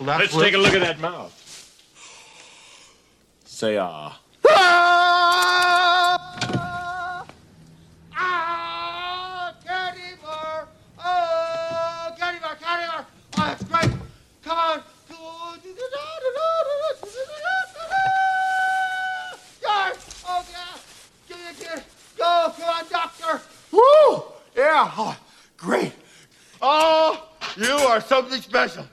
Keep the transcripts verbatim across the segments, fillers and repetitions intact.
Let's take a look at that mouth. Say ah. Ah! Ah! Candy bar! Oh, candy bar, candy bar! Oh, that's great! Come on! Come on! Yes! Oh, yeah! Give me a kid! Go! Come on, doctor! Woo! Yeah! Oh, great! Oh, you are something special!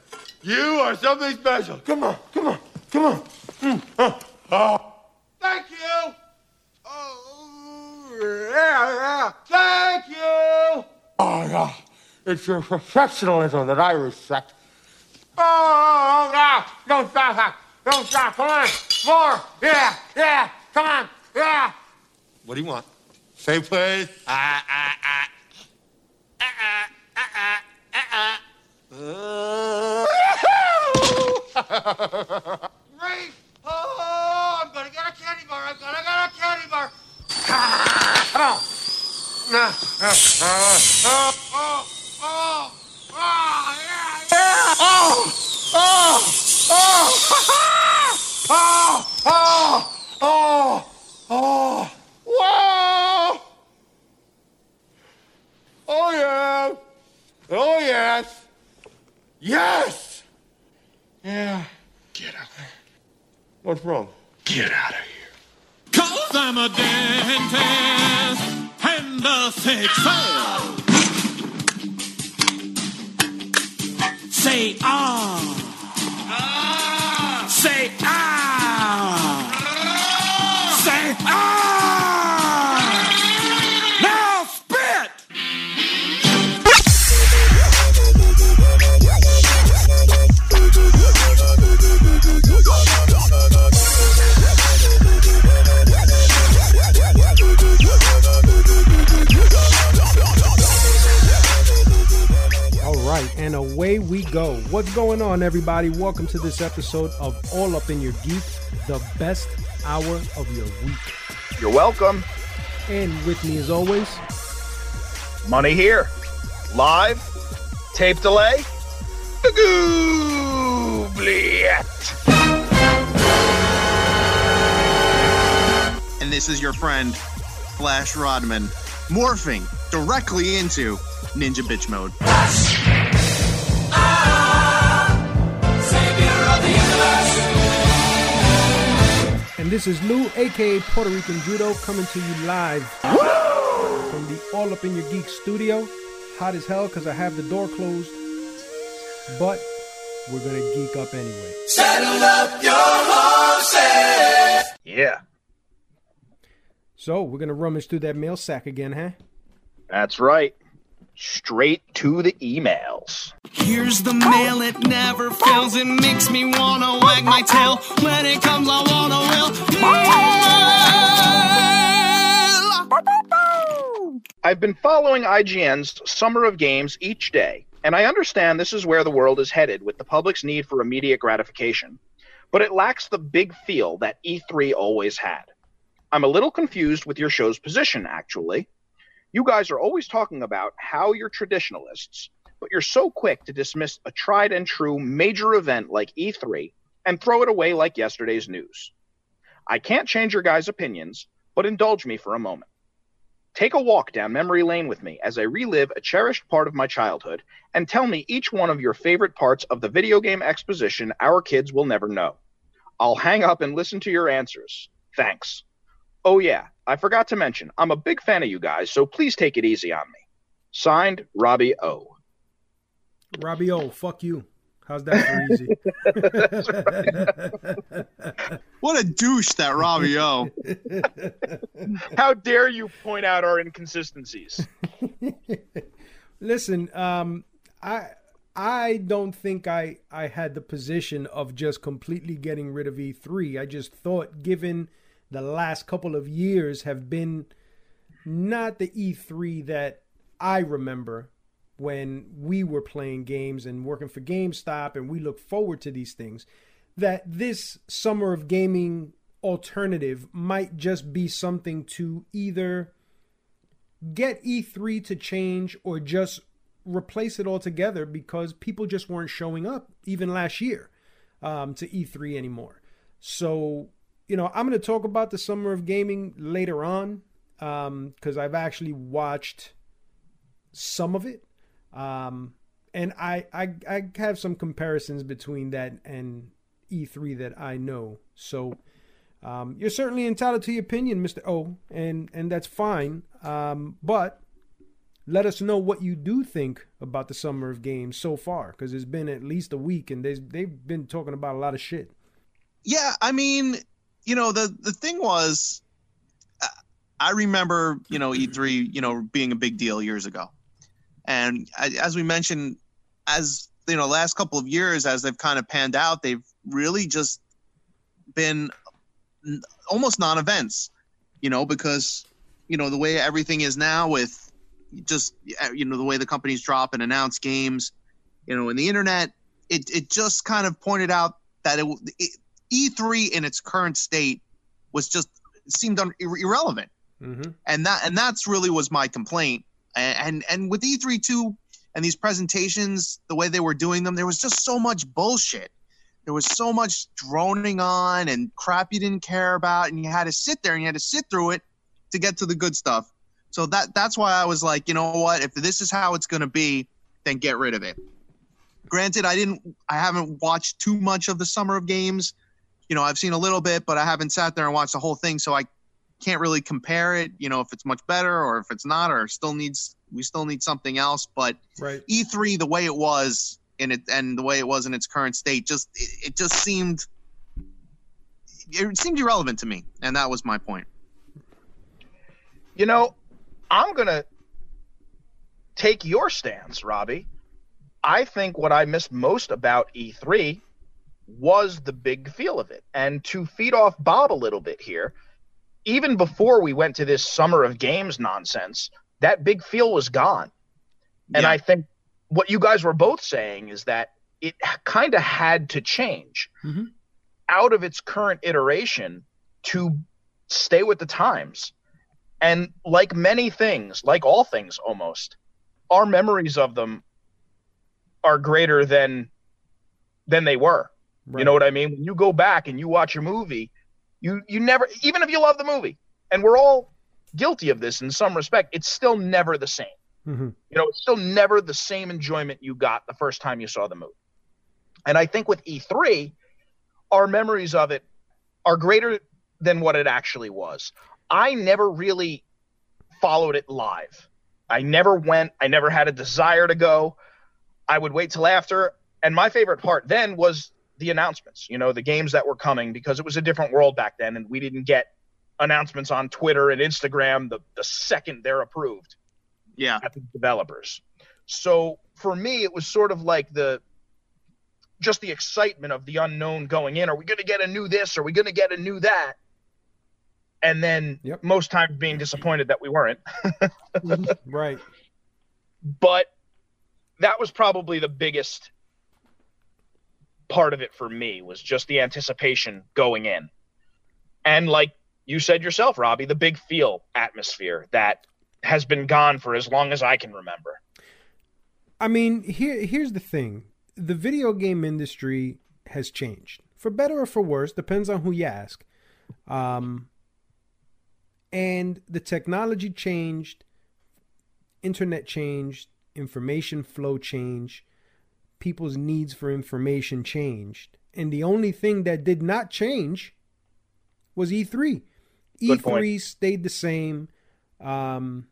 You are something special. Come on, come on, come on. Mm, uh, oh. Thank you. Oh, yeah, yeah. Thank you. Oh, yeah. It's your professionalism that I respect. Oh, yeah. Don't stop that. Don't stop. Come on. More. Yeah, yeah. Come on. Yeah. What do you want? Say, please. Ah, ah, ah. Ah, ah, ah, ah, ah, ah. Uh, Great! Oh, I'm gonna get a candy bar. I'm gonna get a candy bar. Oh, no! Oh, oh, oh, oh, yeah, yeah! Oh, oh, oh, oh, oh, oh, oh! Wow! Oh yeah! Oh yes! Yes! Yeah. Get out of here. What's wrong? Get out of here. 'Cause I'm a dentist and a fixer. Say ah. Say ah. Say ah. Now spit! Alright, and away we go. What's going on, everybody? Welcome to this episode of All Up in Your Geek, the best hour of your week. You're welcome. And with me as always, Money here. Live. Tape delay. The Goobliet. And this is your friend, Flash Rodman, morphing directly into Ninja Bitch Mode. Flash! Ah! Savior of the universe! And this is Lou, a k a. Puerto Rican Judo, coming to you live Woo! From the All Up in Your Geek studio. Hot as hell because I have the door closed. But we're going to geek up anyway. Saddle up your horses! Yeah. So, we're going to rummage through that mail sack again, huh? That's right. Straight to the emails. Here's the mail, it never fails. It makes me want to wag my tail. When it comes, I want to will. Mail! I've been following I G N's Summer of Games each day. And I understand this is where the world is headed with the public's need for immediate gratification, but it lacks the big feel that E three always had. I'm a little confused with your show's position, actually. You guys are always talking about how you're traditionalists, but you're so quick to dismiss a tried and true major event like E three and throw it away like yesterday's news. I can't change your guys' opinions, but indulge me for a moment. Take a walk down memory lane with me as I relive a cherished part of my childhood and tell me each one of your favorite parts of the video game exposition our kids will never know. I'll hang up and listen to your answers. Thanks. Oh yeah, I forgot to mention, I'm a big fan of you guys, so please take it easy on me. Signed, Robbie O. Robbie O, fuck you. How's that for easy? That's right. What a douche, that Robbie O. How dare you point out our inconsistencies? Listen, um, I I don't think I, I had the position of just completely getting rid of E three. I just thought, given the last couple of years have been not the E three that I remember when we were playing games and working for GameStop and we look forward to these things, that this summer of gaming alternative might just be something to either get E three to change or just replace it altogether because people just weren't showing up even last year. um, to E three anymore. So, you know, I'm going to talk about the Summer of Gaming later on, um, because I've actually watched some of it. Um, and I, I, I have some comparisons between that and E three that I know. So, um, you're certainly entitled to your opinion, Mister O, and, and that's fine. Um, but let us know what you do think about the Summer of Games so far, because it's been at least a week and they've, they've been talking about a lot of shit. Yeah, I mean, you know, the, the thing was, I remember, you know, E three, you know, being a big deal years ago. And as we mentioned, as, you know, last couple of years, as they've kind of panned out, they've really just been almost non-events, you know, because, you know, the way everything is now with just, you know, the way the companies drop and announce games, you know, in the internet, it, it just kind of pointed out that it, it E three in its current state was just seemed un- irrelevant. Mm-hmm. And that and that's really was my complaint. And, and and with E three too, and these presentations, the way they were doing them, there was just so much bullshit. There was so much droning on and crap you didn't care about, and you had to sit there and you had to sit through it to get to the good stuff. So that that's why I was like, you know what? If this is how it's going to be, then get rid of it. Granted, I didn't, I haven't watched too much of the Summer of Games. You know, I've seen a little bit, but I haven't sat there and watched the whole thing, so I can't really compare it, you know, if it's much better or if it's not, or still needs, we still need something else. But right. E three, the way it was in it and the way it was in its current state, just it, it just seemed it seemed irrelevant to me, and that was my point. You know, I'm gonna take your stance, Robbie. I think what I missed most about E three was the big feel of it. And to feed off Bob a little bit here, even before we went to this Summer of Games nonsense, that big feel was gone. Yeah. And I think what you guys were both saying is that it kind of had to change mm-hmm. out of its current iteration to stay with the times. And like many things, like all things almost, our memories of them are greater than than they were. Right. You know what I mean? When you go back and you watch a movie, you you never, even if you love the movie, and we're all guilty of this in some respect, it's still never the same. Mm-hmm. You know, it's still never the same enjoyment you got the first time you saw the movie. And I think with E three, our memories of it are greater than what it actually was. I never really followed it live. I never went. I never had a desire to go. I would wait till after. And my favorite part then was the announcements, you know, the games that were coming, because it was a different world back then, and we didn't get announcements on Twitter and Instagram the, the second they're approved. Yeah. At the developers. So for me, it was sort of like the just the excitement of the unknown going in. Are we going to get a new this? Are we going to get a new that? And then yep. most times being disappointed that we weren't. Right. But that was probably the biggest part of it for me, was just the anticipation going in, and like you said yourself, Robbie, the big feel atmosphere that has been gone for as long as I can remember. I mean, here here's the thing: the video game industry has changed, for better or for worse, depends on who you ask. Um, and the technology changed, internet changed, information flow changed. People's needs for information changed. And the only thing that did not change was E three. E three stayed the same um,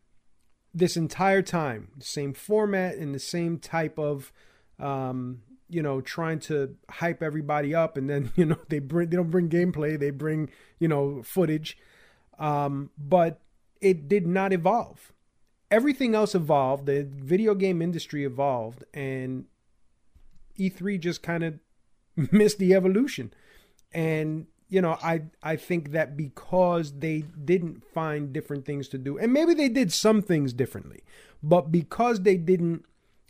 this entire time. The same format and the same type of, um, you know, trying to hype everybody up. And then, you know, they bring, they don't bring gameplay. They bring, you know, footage. Um, but it did not evolve. Everything else evolved. The video game industry evolved. And E three just kind of missed the evolution. And, you know, I I think that because they didn't find different things to do, and maybe they did some things differently, but because they didn't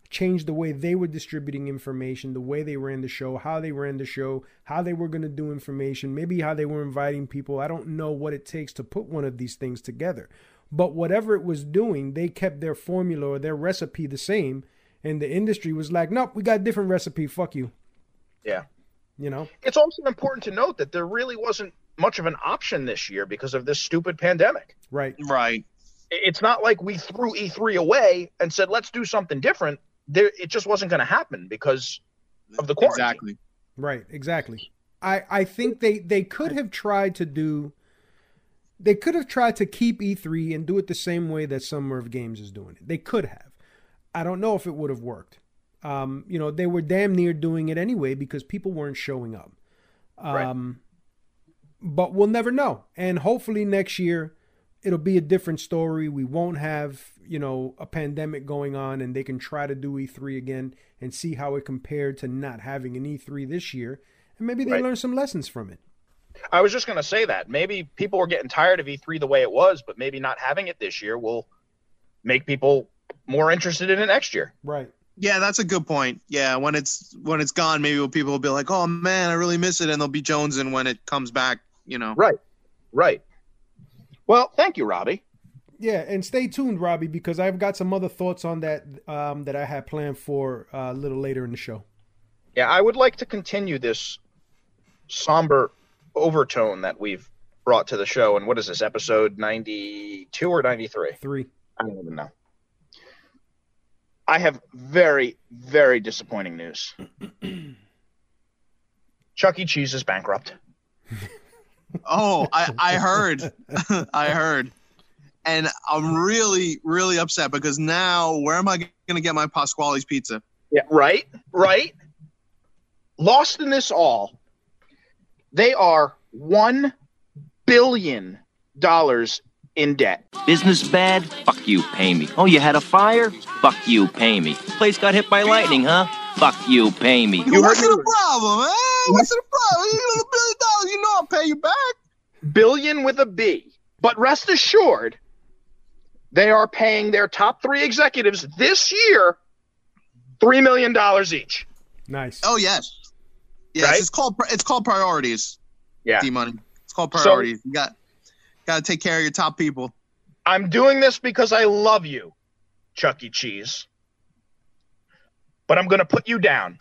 change the way they were distributing information, the way they ran the show, how they ran the show, how they were going to do information, maybe how they were inviting people. I don't know what it takes to put one of these things together. But whatever it was doing, they kept their formula or their recipe the same. And the industry was like, nope, we got a different recipe. Fuck you. Yeah. you know? It's also important to note that there really wasn't much of an option this year because of this stupid pandemic. Right. Right. It's not like we threw E three away and said, let's do something different. There, it just wasn't going to happen because of the quarantine. Exactly. Right, exactly. I, I think they, they could have tried to do... They could have tried to keep E three and do it the same way that Summer of Games is doing it. They could have. I don't know if it would have worked. Um, you know, they were damn near doing it anyway because people weren't showing up. Um, right. But we'll never know. And hopefully next year it'll be a different story. We won't have, you know, a pandemic going on, and they can try to do E three again and see how it compared to not having an E three this year. And maybe they right. learn some lessons from it. I was just going to say that maybe people were getting tired of E three the way it was, but maybe not having it this year will make people more interested in it next year. Right. Yeah, that's a good point. Yeah, when it's when it's gone, maybe people will be like, oh, man, I really miss it. And they'll be jonesing when it comes back, you know. Right. Right. Well, thank you, Robbie. Yeah, and stay tuned, Robbie, because I've got some other thoughts on that um, that I had planned for uh, a little later in the show. Yeah, I would like to continue this somber overtone that we've brought to the show. And what is this, episode ninety-two or ninety-three? Three. I don't even know. I have very, very disappointing news. Chuck E. Cheese is bankrupt. Oh, I, I heard. I heard. And I'm really, really upset because now where am I going to get my Pasquale's pizza? Yeah, right, right. Lost in this all, they are one billion dollars in debt. Business bad? Fuck you, pay me. Oh, you had a fire? Fuck you, pay me. Place got hit by lightning, huh? Fuck you, pay me. You What's heard the problem, man? What's the problem? You got a billion dollars, you know I'll pay you back. Billion with a B. But rest assured, they are paying their top three executives this year three million dollars each. Nice. Oh, yes. Yes, right? it's called it's called priorities. Yeah, D-Money. It's called priorities. So, you got got to take care of your top people. I'm doing this because I love you, Chuck E. Cheese. But I'm going to put you down.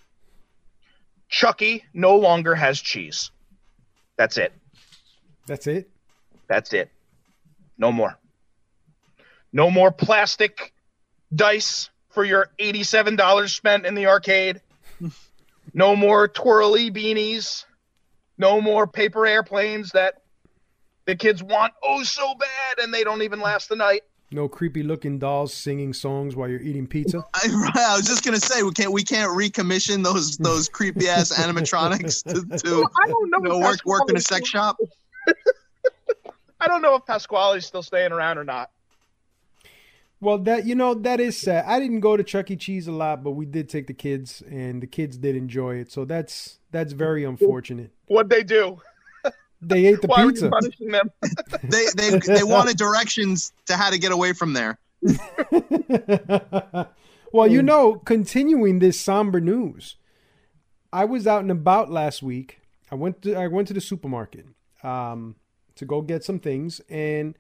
Chuck E. no longer has cheese. That's it. That's it. That's it. No more. No more plastic dice for your eighty-seven dollars spent in the arcade. No more twirly beanies. No more paper airplanes that the kids want oh so bad and they don't even last the night. No creepy looking dolls singing songs while you're eating pizza. I, I was just gonna say we can't we can't recommission those those creepy ass animatronics to, to well, I don't know you know, work work in a sex shop. I don't know if Pasquale's still staying around or not. Well, that, you know, that is sad. I didn't go to Chuck E. Cheese a lot, but we did take the kids, and the kids did enjoy it. So that's that's very unfortunate. What'd they do? They ate the Why pizza. Why were you punishing them? they, they, they wanted directions to how to get away from there. Well, you know, continuing this somber news, I was out and about last week. I went to, I went to the supermarket um, to go get some things, and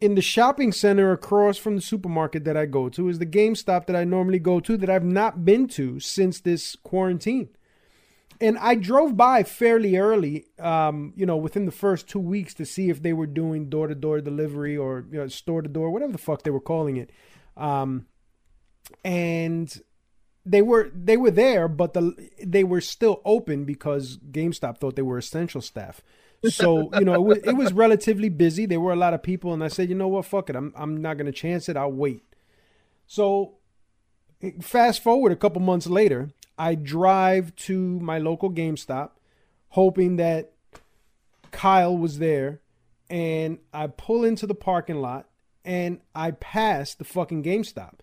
in the shopping center across from the supermarket that I go to is the GameStop that I normally go to that I've not been to since this quarantine. And I drove by fairly early, um, you know, within the first two weeks to see if they were doing door-to-door delivery or you know, store-to-door, whatever the fuck they were calling it. Um, and they were they were there, but the they were still open because GameStop thought they were essential staff. So, you know, it was, it was relatively busy. There were a lot of people. And I said, you know what? Fuck it. I'm I'm not going to chance it. I'll wait. So fast forward a couple months later, I drive to my local GameStop hoping that Kyle was there. And I pull into the parking lot and I pass the fucking GameStop.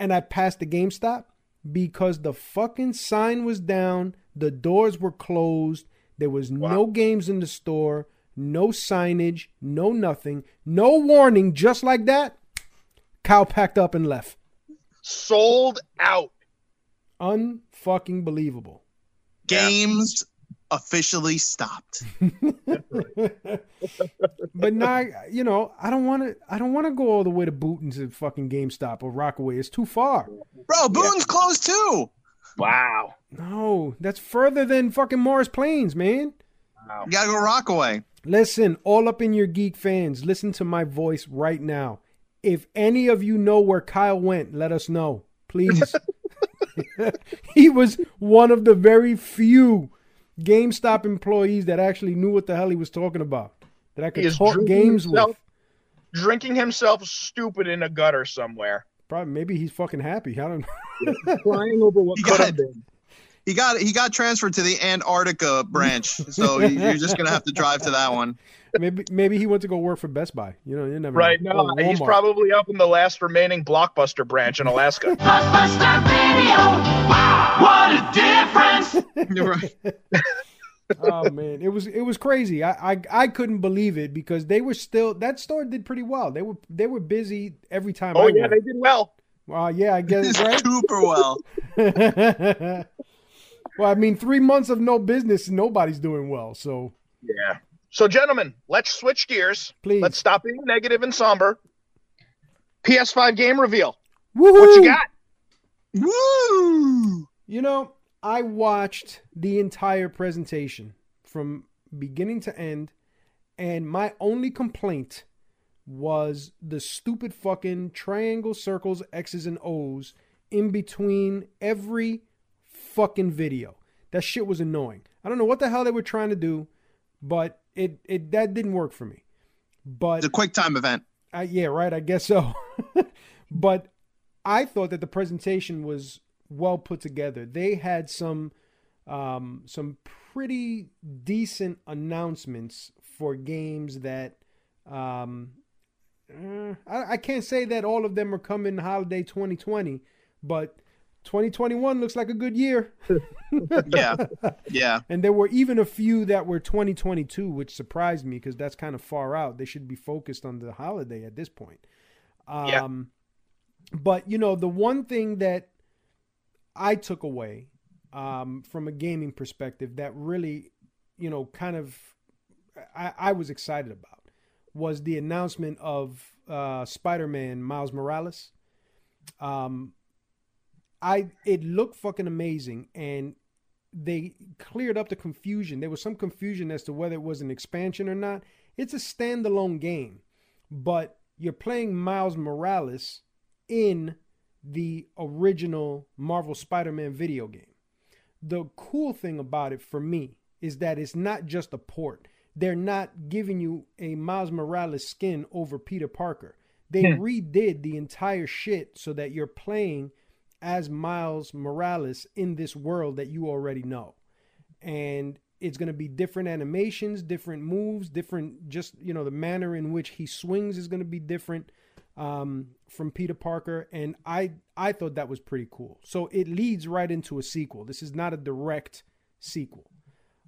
And I passed the GameStop because the fucking sign was down. The doors were closed. There was wow. no games in the store, no signage, no nothing, no warning. Just like that, Kyle packed up and left. Sold out. Unfucking believable. Games yeah. officially stopped. But now, you know, I don't want to. I don't want to go all the way to Booton's and fucking GameStop or Rockaway. It's too far, bro. Booton's yeah. closed too. Wow. No, that's further than fucking Mars Plains, man. Wow. You gotta go Rockaway. Listen, all up in your geek fans, listen to my voice right now. If any of you know where Kyle went, let us know, please. He was one of the very few GameStop employees that actually knew what the hell he was talking about. That I could talk games himself, with. Drinking himself stupid in a gutter somewhere. Probably, maybe he's fucking happy. I don't know. Flying over what could have been. He got he got transferred to the Antarctica branch, so you're just gonna have to drive to that one. Maybe maybe he went to go work for Best Buy. You know, you never right. Know. No, he's probably up in the last remaining Blockbuster branch in Alaska. Blockbuster Video. Wow, what a difference! You're right. Oh man, it was it was crazy. I, I I couldn't believe it because they were still that store did pretty well. They were they were busy every time. Oh I yeah, went. They did well. Well, uh, yeah, I guess it's right. Super well. Well, I mean, three months of no business, nobody's doing well, so. Yeah. So, gentlemen, let's switch gears. Please. Let's stop being negative and somber. P S five game reveal. Woo-hoo! What you got? Woo! You know, I watched the entire presentation from beginning to end, and my only complaint was the stupid fucking triangle, circles, X's, and O's in between every fucking video. That shit was annoying. I don't know what the hell they were trying to do, but it it that didn't work for me. But it's a quick time event. I, yeah, right. I guess so. But I thought that the presentation was well put together. They had some um, some pretty decent announcements for games that um, uh, I, I can't say that all of them are coming holiday twenty twenty, but twenty twenty-one looks like a good year. Yeah. Yeah. And there were even a few that were twenty twenty-two, which surprised me because that's kind of far out. They should be focused on the holiday at this point. Um, yeah. But, you know, the one thing that I took away um, from a gaming perspective that really, you know, kind of I, I was excited about was the announcement of uh, Spider-Man Miles Morales. Um I, it looked fucking amazing, and they cleared up the confusion. There was some confusion as to whether it was an expansion or not. It's a standalone game, but you're playing Miles Morales in the original Marvel Spider-Man video game. The cool thing about it for me is that it's not just a port. They're not giving you a Miles Morales skin over Peter Parker. They yeah. redid the entire shit so that you're playing as Miles Morales in this world that you already know. And it's going to be different animations, different moves, different, just, you know, the manner in which he swings is going to be different um, from Peter Parker. And I, I thought that was pretty cool. So it leads right into a sequel. This is not a direct sequel.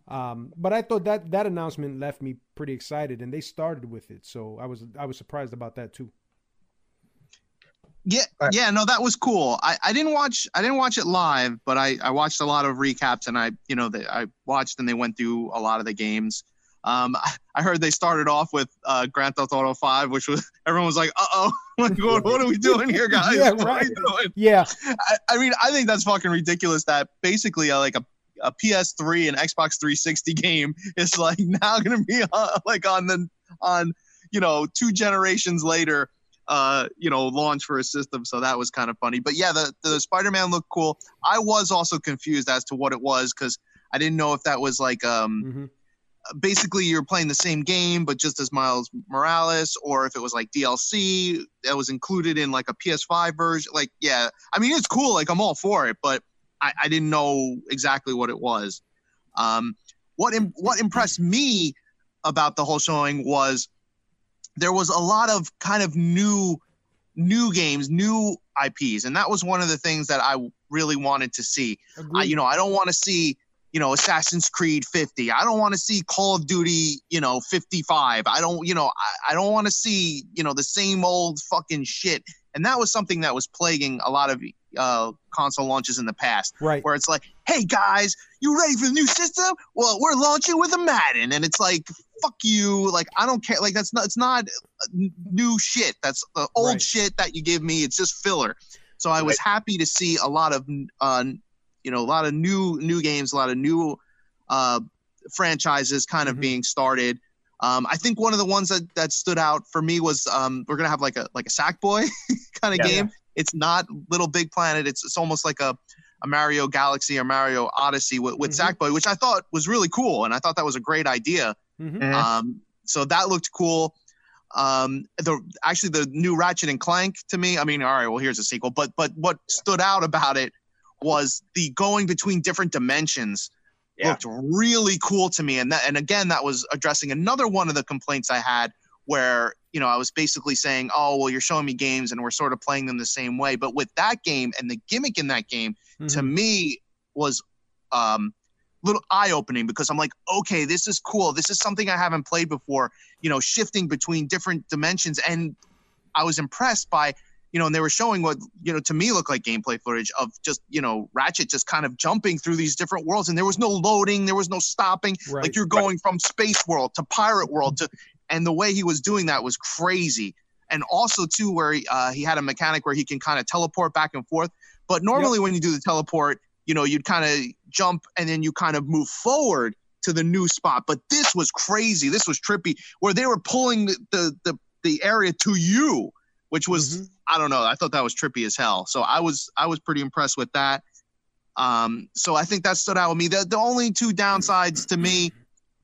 Um, but I thought that that announcement left me pretty excited, and they started with it. So I was, I was surprised about that too. Yeah, yeah, no, that was cool. I, I didn't watch I didn't watch it live, but I, I watched a lot of recaps, and I you know they, I watched and they went through a lot of the games. Um, I, I heard they started off with uh, Grand Theft Auto five, which was everyone was like, uh oh, like, what, what are we doing here, guys? Yeah, what right. are we doing? Yeah, I, I mean, I think that's fucking ridiculous. That basically, uh, like a. a P S three and Xbox three sixty game is like now going to be uh, like on the on you know two generations later. Uh, you know, launch for a system, so that was kind of funny. But yeah, the, the Spider-Man looked cool. I was also confused as to what it was because I didn't know if that was like um, mm-hmm. basically you're playing the same game but just as Miles Morales, or if it was like D L C that was included in like a P S five version. Like, yeah, I mean it's cool. Like I'm all for it, but I, I didn't know exactly what it was. Um, what im- what impressed me about the whole showing was there was a lot of kind of new new games, new I Ps. And that was one of the things that I really wanted to see. I, you know, I don't want to see, you know, Assassin's Creed fifty. I don't want to see Call of Duty, you know, fifty-five. I don't, you know, I, I don't want to see, you know, the same old fucking shit. And that was something that was plaguing a lot of uh, console launches in the past. Right. Where it's like, hey, guys, you ready for the new system? Well, we're launching with a Madden. And it's like, fuck you. Like, I don't care. Like, that's not, it's not new shit. That's the old right. shit that you give me. It's just filler. So I right. was happy to see a lot of, uh, you know, a lot of new new games, a lot of new uh, franchises kind of mm-hmm. being started. Um, I think one of the ones that, that stood out for me was um, we're gonna have like a like a Sackboy kind of yeah, game. Yeah. It's not Little Big Planet. It's it's almost like a, a Mario Galaxy or Mario Odyssey with, with mm-hmm. Sackboy, which I thought was really cool, and I thought that was a great idea. Mm-hmm. Um, so that looked cool. Um, the actually the new Ratchet and Clank to me. I mean, all right, well here's a sequel, but but what stood out about it was the going between different dimensions. Yeah. Looked really cool to me, and that, and again, that was addressing another one of the complaints I had, where you know I was basically saying, "Oh, well, you're showing me games, and we're sort of playing them the same way." But with that game and the gimmick in that game, mm-hmm. to me was um, a little eye-opening, because I'm like, "Okay, this is cool. This is something I haven't played before." You know, shifting between different dimensions, and I was impressed by. You know, and they were showing what, you know, to me looked like gameplay footage of just, you know, Ratchet just kind of jumping through these different worlds. And there was no loading. There was no stopping. Right, like you're going right. from space world to pirate world. to, And the way he was doing that was crazy. And also, too, where he, uh, he had a mechanic where he can kind of teleport back and forth. But normally yep. when you do the teleport, you know, you'd kind of jump and then you kind of move forward to the new spot. But this was crazy. This was trippy, where they were pulling the, the, the, the area to you. Which was, mm-hmm. I don't know, I thought that was trippy as hell. So I was I was pretty impressed with that. Um, so I think that stood out with me. The, the only two downsides to me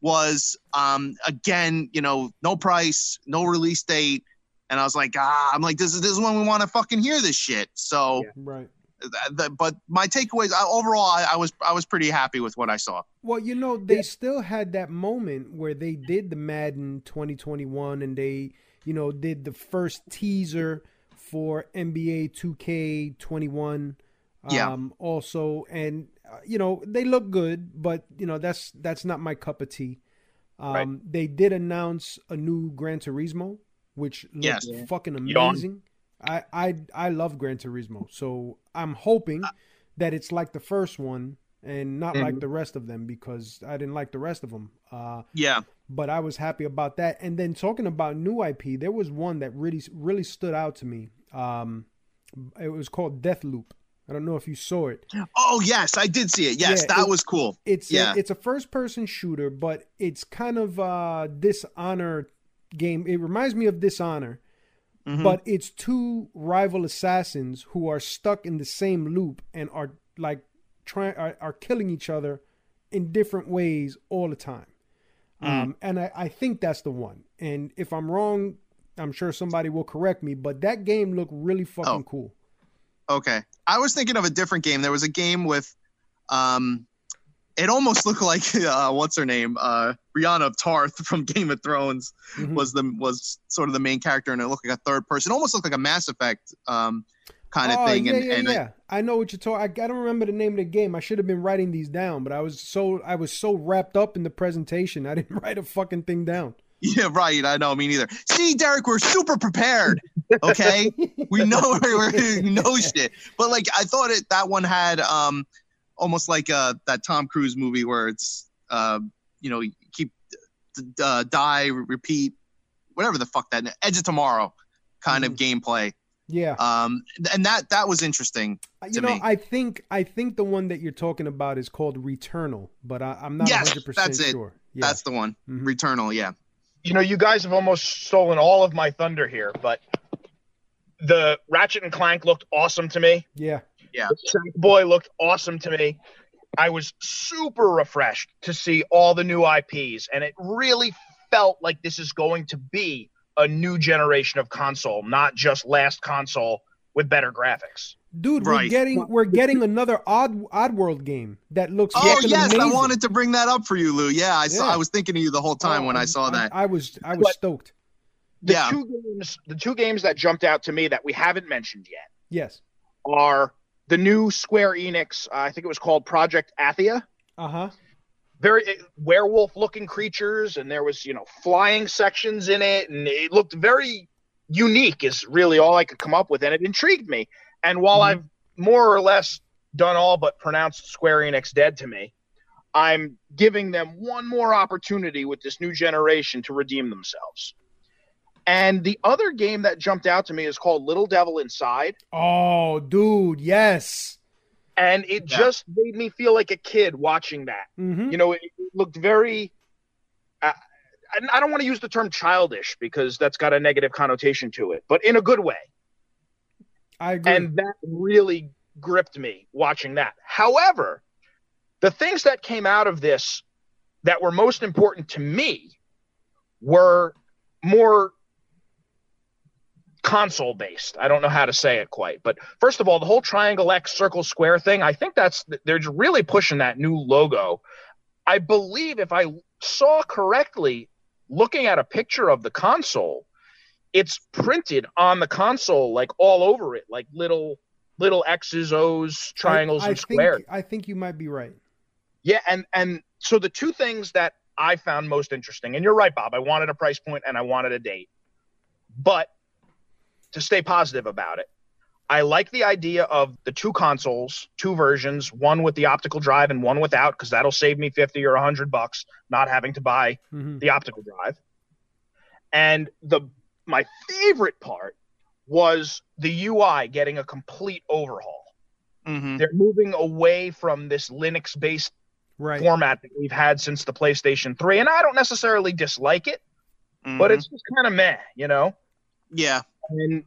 was, um, again, you know, no price, no release date. And I was like, ah, I'm like, this is, this is when we want to fucking hear this shit. So, yeah, right. th- th- but my takeaways, I, overall, I, I was I was pretty happy with what I saw. Well, you know, they yeah. still had that moment where they did the Madden twenty twenty-one and they... you know, did the first teaser for N B A two K twenty-one um, yeah. also. And, uh, you know, they look good, but, you know, that's that's not my cup of tea. Um, right. They did announce a new Gran Turismo, which looked yes. fucking amazing. I, I, I love Gran Turismo, so I'm hoping that it's like the first one and not mm-hmm. like the rest of them, because I didn't like the rest of them. Uh, yeah. But I was happy about that. And then talking about new I P, there was one that really, really stood out to me. Um, it was called Deathloop. I don't know if you saw it. Oh, yes, I did see it. Yes, yeah, that it, was cool. It's yeah. a, it's a first-person shooter, but it's kind of a Dishonor game. It reminds me of Dishonor, mm-hmm. but it's two rival assassins who are stuck in the same loop and are like trying are, are killing each other in different ways all the time. Um, and I, I think that's the one. And if I'm wrong, I'm sure somebody will correct me, but that game looked really fucking oh. cool. Okay. I was thinking of a different game. There was a game with, um, it almost looked like, uh, what's her name? Uh, Brianna of Tarth from Game of Thrones mm-hmm. was the, was sort of the main character, and it looked like a third person. It almost looked like a Mass Effect um, kind of oh, thing. Yeah, and, yeah, and yeah. I, I know what you're talking. I don't remember the name of the game. I should have been writing these down, but I was so I was so wrapped up in the presentation, I didn't write a fucking thing down. Yeah, right. I know. Me neither. See, Derek, we're super prepared. Okay, we know we know shit. But like, I thought it that one had um almost like uh that Tom Cruise movie where it's uh you know keep uh, die repeat whatever the fuck that Edge of Tomorrow kind mm-hmm. of gameplay. Yeah. Um, and that, that was interesting to You know, me. I think I think the one that you're talking about is called Returnal, but I, I'm not yes, one hundred percent that's sure. Yes, yeah. that's the one. Mm-hmm. Returnal, yeah. You know, you guys have almost stolen all of my thunder here, but the Ratchet and Clank looked awesome to me. Yeah. Yeah. Sackboy looked awesome to me. I was super refreshed to see all the new I Ps, and it really felt like this is going to be a new generation of console, not just last console with better graphics. Dude, right. we're getting we're getting another Odd Oddworld game that looks. Oh yes, amazing. I wanted to bring that up for you, Lou. Yeah, I yeah. saw. I was thinking of you the whole time oh, when I saw I, that. I was I was but stoked. The yeah. two games, the two games that jumped out to me that we haven't mentioned yet. Yes. Are the new Square Enix? Uh, I think it was called Project Athia. Uh huh. Very werewolf-looking creatures, and there was, you know, flying sections in it, and it looked very unique is really all I could come up with, and it intrigued me. And while mm-hmm. I've more or less done all but pronounced Square Enix dead to me, I'm giving them one more opportunity with this new generation to redeem themselves. And the other game that jumped out to me is called Little Devil Inside. Oh, dude, yes. And it yeah. just made me feel like a kid watching that. Mm-hmm. You know, it, it looked very... Uh, I don't want to use the term childish because that's got a negative connotation to it, but in a good way. I agree. And that really gripped me watching that. However, the things that came out of this that were most important to me were more console based. I don't know how to say it quite, but first of all, the whole triangle X circle square thing, I think that's, they're really pushing that new logo. I believe if I saw correctly, looking at a picture of the console, it's printed on the console, like all over it, like little, little X's, O's, triangles, I, I and squares. Think, I think you might be right. Yeah. And, and so the two things that I found most interesting, and you're right, Bob, I wanted a price point and I wanted a date, but to stay positive about it, I like the idea of the two consoles, two versions, one with the optical drive and one without, because that'll save me fifty or a hundred bucks not having to buy mm-hmm. the optical drive. And the my favorite part was the U I getting a complete overhaul. Mm-hmm. They're moving away from this Linux-based right. format that we've had since the PlayStation three, and I don't necessarily dislike it, mm-hmm. but it's just kind of meh, you know? Yeah. And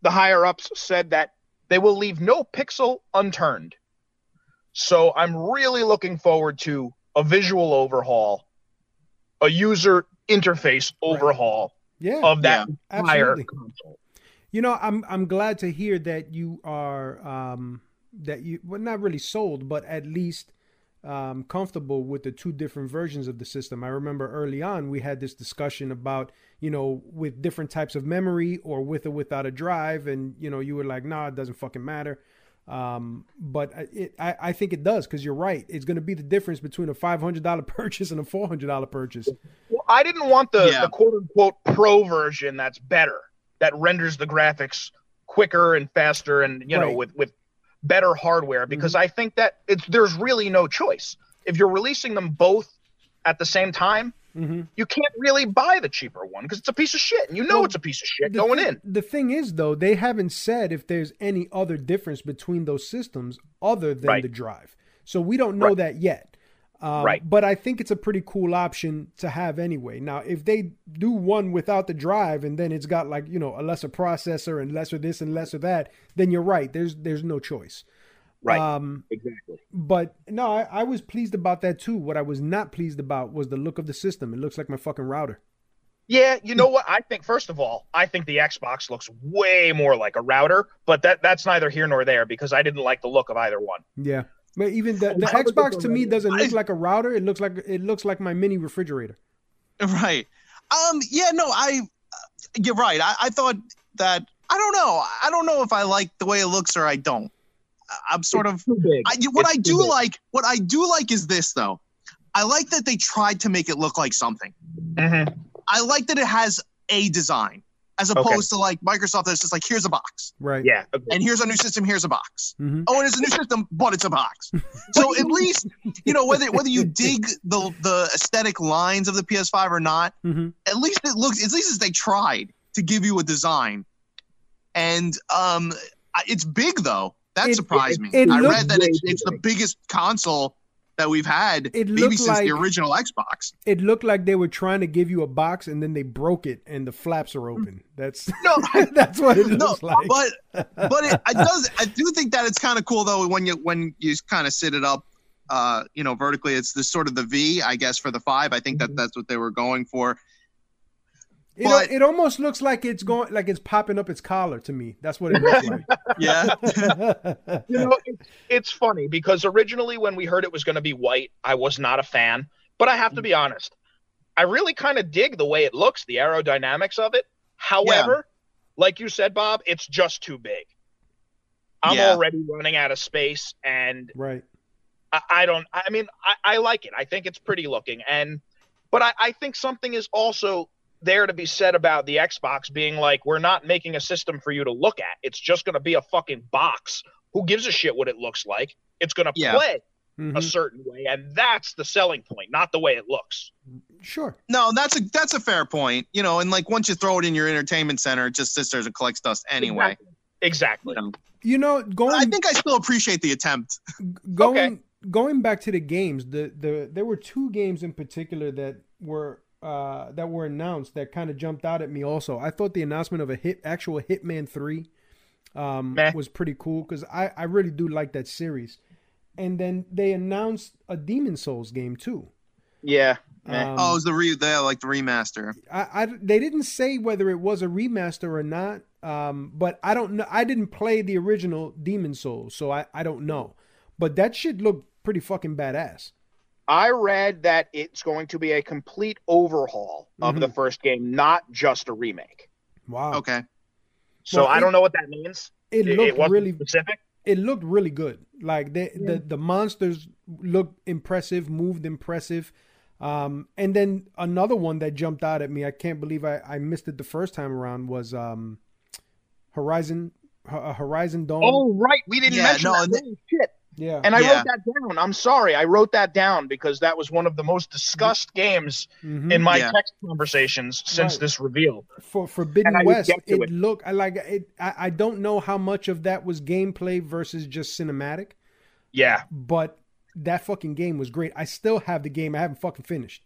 the higher-ups said that they will leave no pixel unturned. So I'm really looking forward to a visual overhaul, a user interface overhaul right. yeah, of that yeah, entire console. You know, I'm I'm glad to hear that you are um, that you well not really sold, but at least um, comfortable with the two different versions of the system. I remember early on we had this discussion about, you know, with different types of memory or with or without a drive. And, you know, you were like, nah, it doesn't fucking matter. Um, but it, I, I think it does, because you're right. It's going to be the difference between a five hundred dollars purchase and a four hundred dollars purchase. Well, I didn't want the, yeah. the quote unquote pro version that's better, that renders the graphics quicker and faster and, you right. know, with, with better hardware, because mm-hmm. I think that it's, there's really no choice. If you're releasing them both at the same time, mm-hmm. you can't really buy the cheaper one because it's a piece of shit, and you know well, it's a piece of shit going th- in. The thing is, though, they haven't said if there's any other difference between those systems other than right. the drive. So we don't know right. that yet. Um, right. But I think it's a pretty cool option to have anyway. Now, if they do one without the drive and then it's got, like, you know, a lesser processor and lesser this and lesser that, then you're right. There's there's no choice. Right. Um, exactly. But no, I, I was pleased about that too. What I was not pleased about was the look of the system. It looks like my fucking router. Yeah. You know what? I think, first of all, I think the Xbox looks way more like a router, but that that's neither here nor there because I didn't like the look of either one. Yeah. But even the, the Xbox to me doesn't look like a router. It looks like, it looks like my mini refrigerator. Right. Um, yeah, no, I, you're right. I, I thought that, I don't know. I don't know if I like the way it looks or I don't. I'm sort it's of I, what it's I do like. What I do like is this, though. I like that they tried to make it look like something. Mm-hmm. I like that it has a design as opposed okay. to like Microsoft. That's just like, here's a box, right? Yeah, okay. And here's our new system. Here's a box. Mm-hmm. Oh, and it's a new system, but it's a box. So at least you know whether whether you dig the the aesthetic lines of the P S five or not. Mm-hmm. At least it looks. At least they tried to give you a design, and um, it's big though. That surprised it, it, me. It I read that it's, it's the biggest console that we've had, it maybe since like, the original Xbox. It looked like they were trying to give you a box, and then they broke it, and the flaps are open. That's no, that's what it looks no, like. But but it, it does. I do think that it's kind of cool though when you when you kind of sit it up, uh, you know, vertically. It's this sort of the V, I guess, for the five. I think that that's what they were going for. It, but, it almost looks like it's going, like it's popping up its collar to me. That's what it looks like. Yeah. You know, it, it's funny because originally when we heard it was going to be white, I was not a fan. But I have to be honest, I really kind of dig the way it looks, the aerodynamics of it. However, yeah. like you said, Bob, it's just too big. I'm yeah. already running out of space, and right. I, I don't. I mean, I, I like it. I think it's pretty looking, and but I, I think something is also there to be said about the Xbox being like, we're not making a system for you to look at. It's just going to be a fucking box. Who gives a shit what it looks like? It's going to yeah. play mm-hmm. a certain way, and that's the selling point, not the way it looks. Sure. No, that's a that's a fair point. You know, and like once you throw it in your entertainment center, it just sits there and collects dust anyway. Exactly. Exactly. You know, you know going. I think I still appreciate the attempt. Going okay. going back to the games, the the there were two games in particular that were uh, that were announced that kind of jumped out at me. Also, I thought the announcement of a hit actual Hitman three um, was pretty cool because I I really do like that series. And then they announced a Demon Souls game too. Yeah. Um, oh, it was the re the, like the remaster. I, I they didn't say whether it was a remaster or not. Um, but I don't know. I didn't play the original Demon Souls, so I, I don't know. But that shit looked pretty fucking badass. I read that it's going to be a complete overhaul of mm-hmm. the first game, not just a remake. Wow. Okay. So well, I it, don't know what that means. It looked it wasn't really specific. It looked really good. Like the, yeah. the, the monsters looked impressive, moved impressive. Um, and then another one that jumped out at me, I can't believe I, I missed it the first time around, was um, Horizon uh, Horizon Dawn. Oh, right. We didn't yeah, mention no, that. Shit. Yeah. And I yeah. wrote that down. I'm sorry. I wrote that down because that was one of the most discussed games mm-hmm. in my yeah. text conversations since right. this reveal. For Forbidden West, it, it looked I like it. I, I don't know how much of that was gameplay versus just cinematic. Yeah. But that fucking game was great. I still have the game. I haven't fucking finished.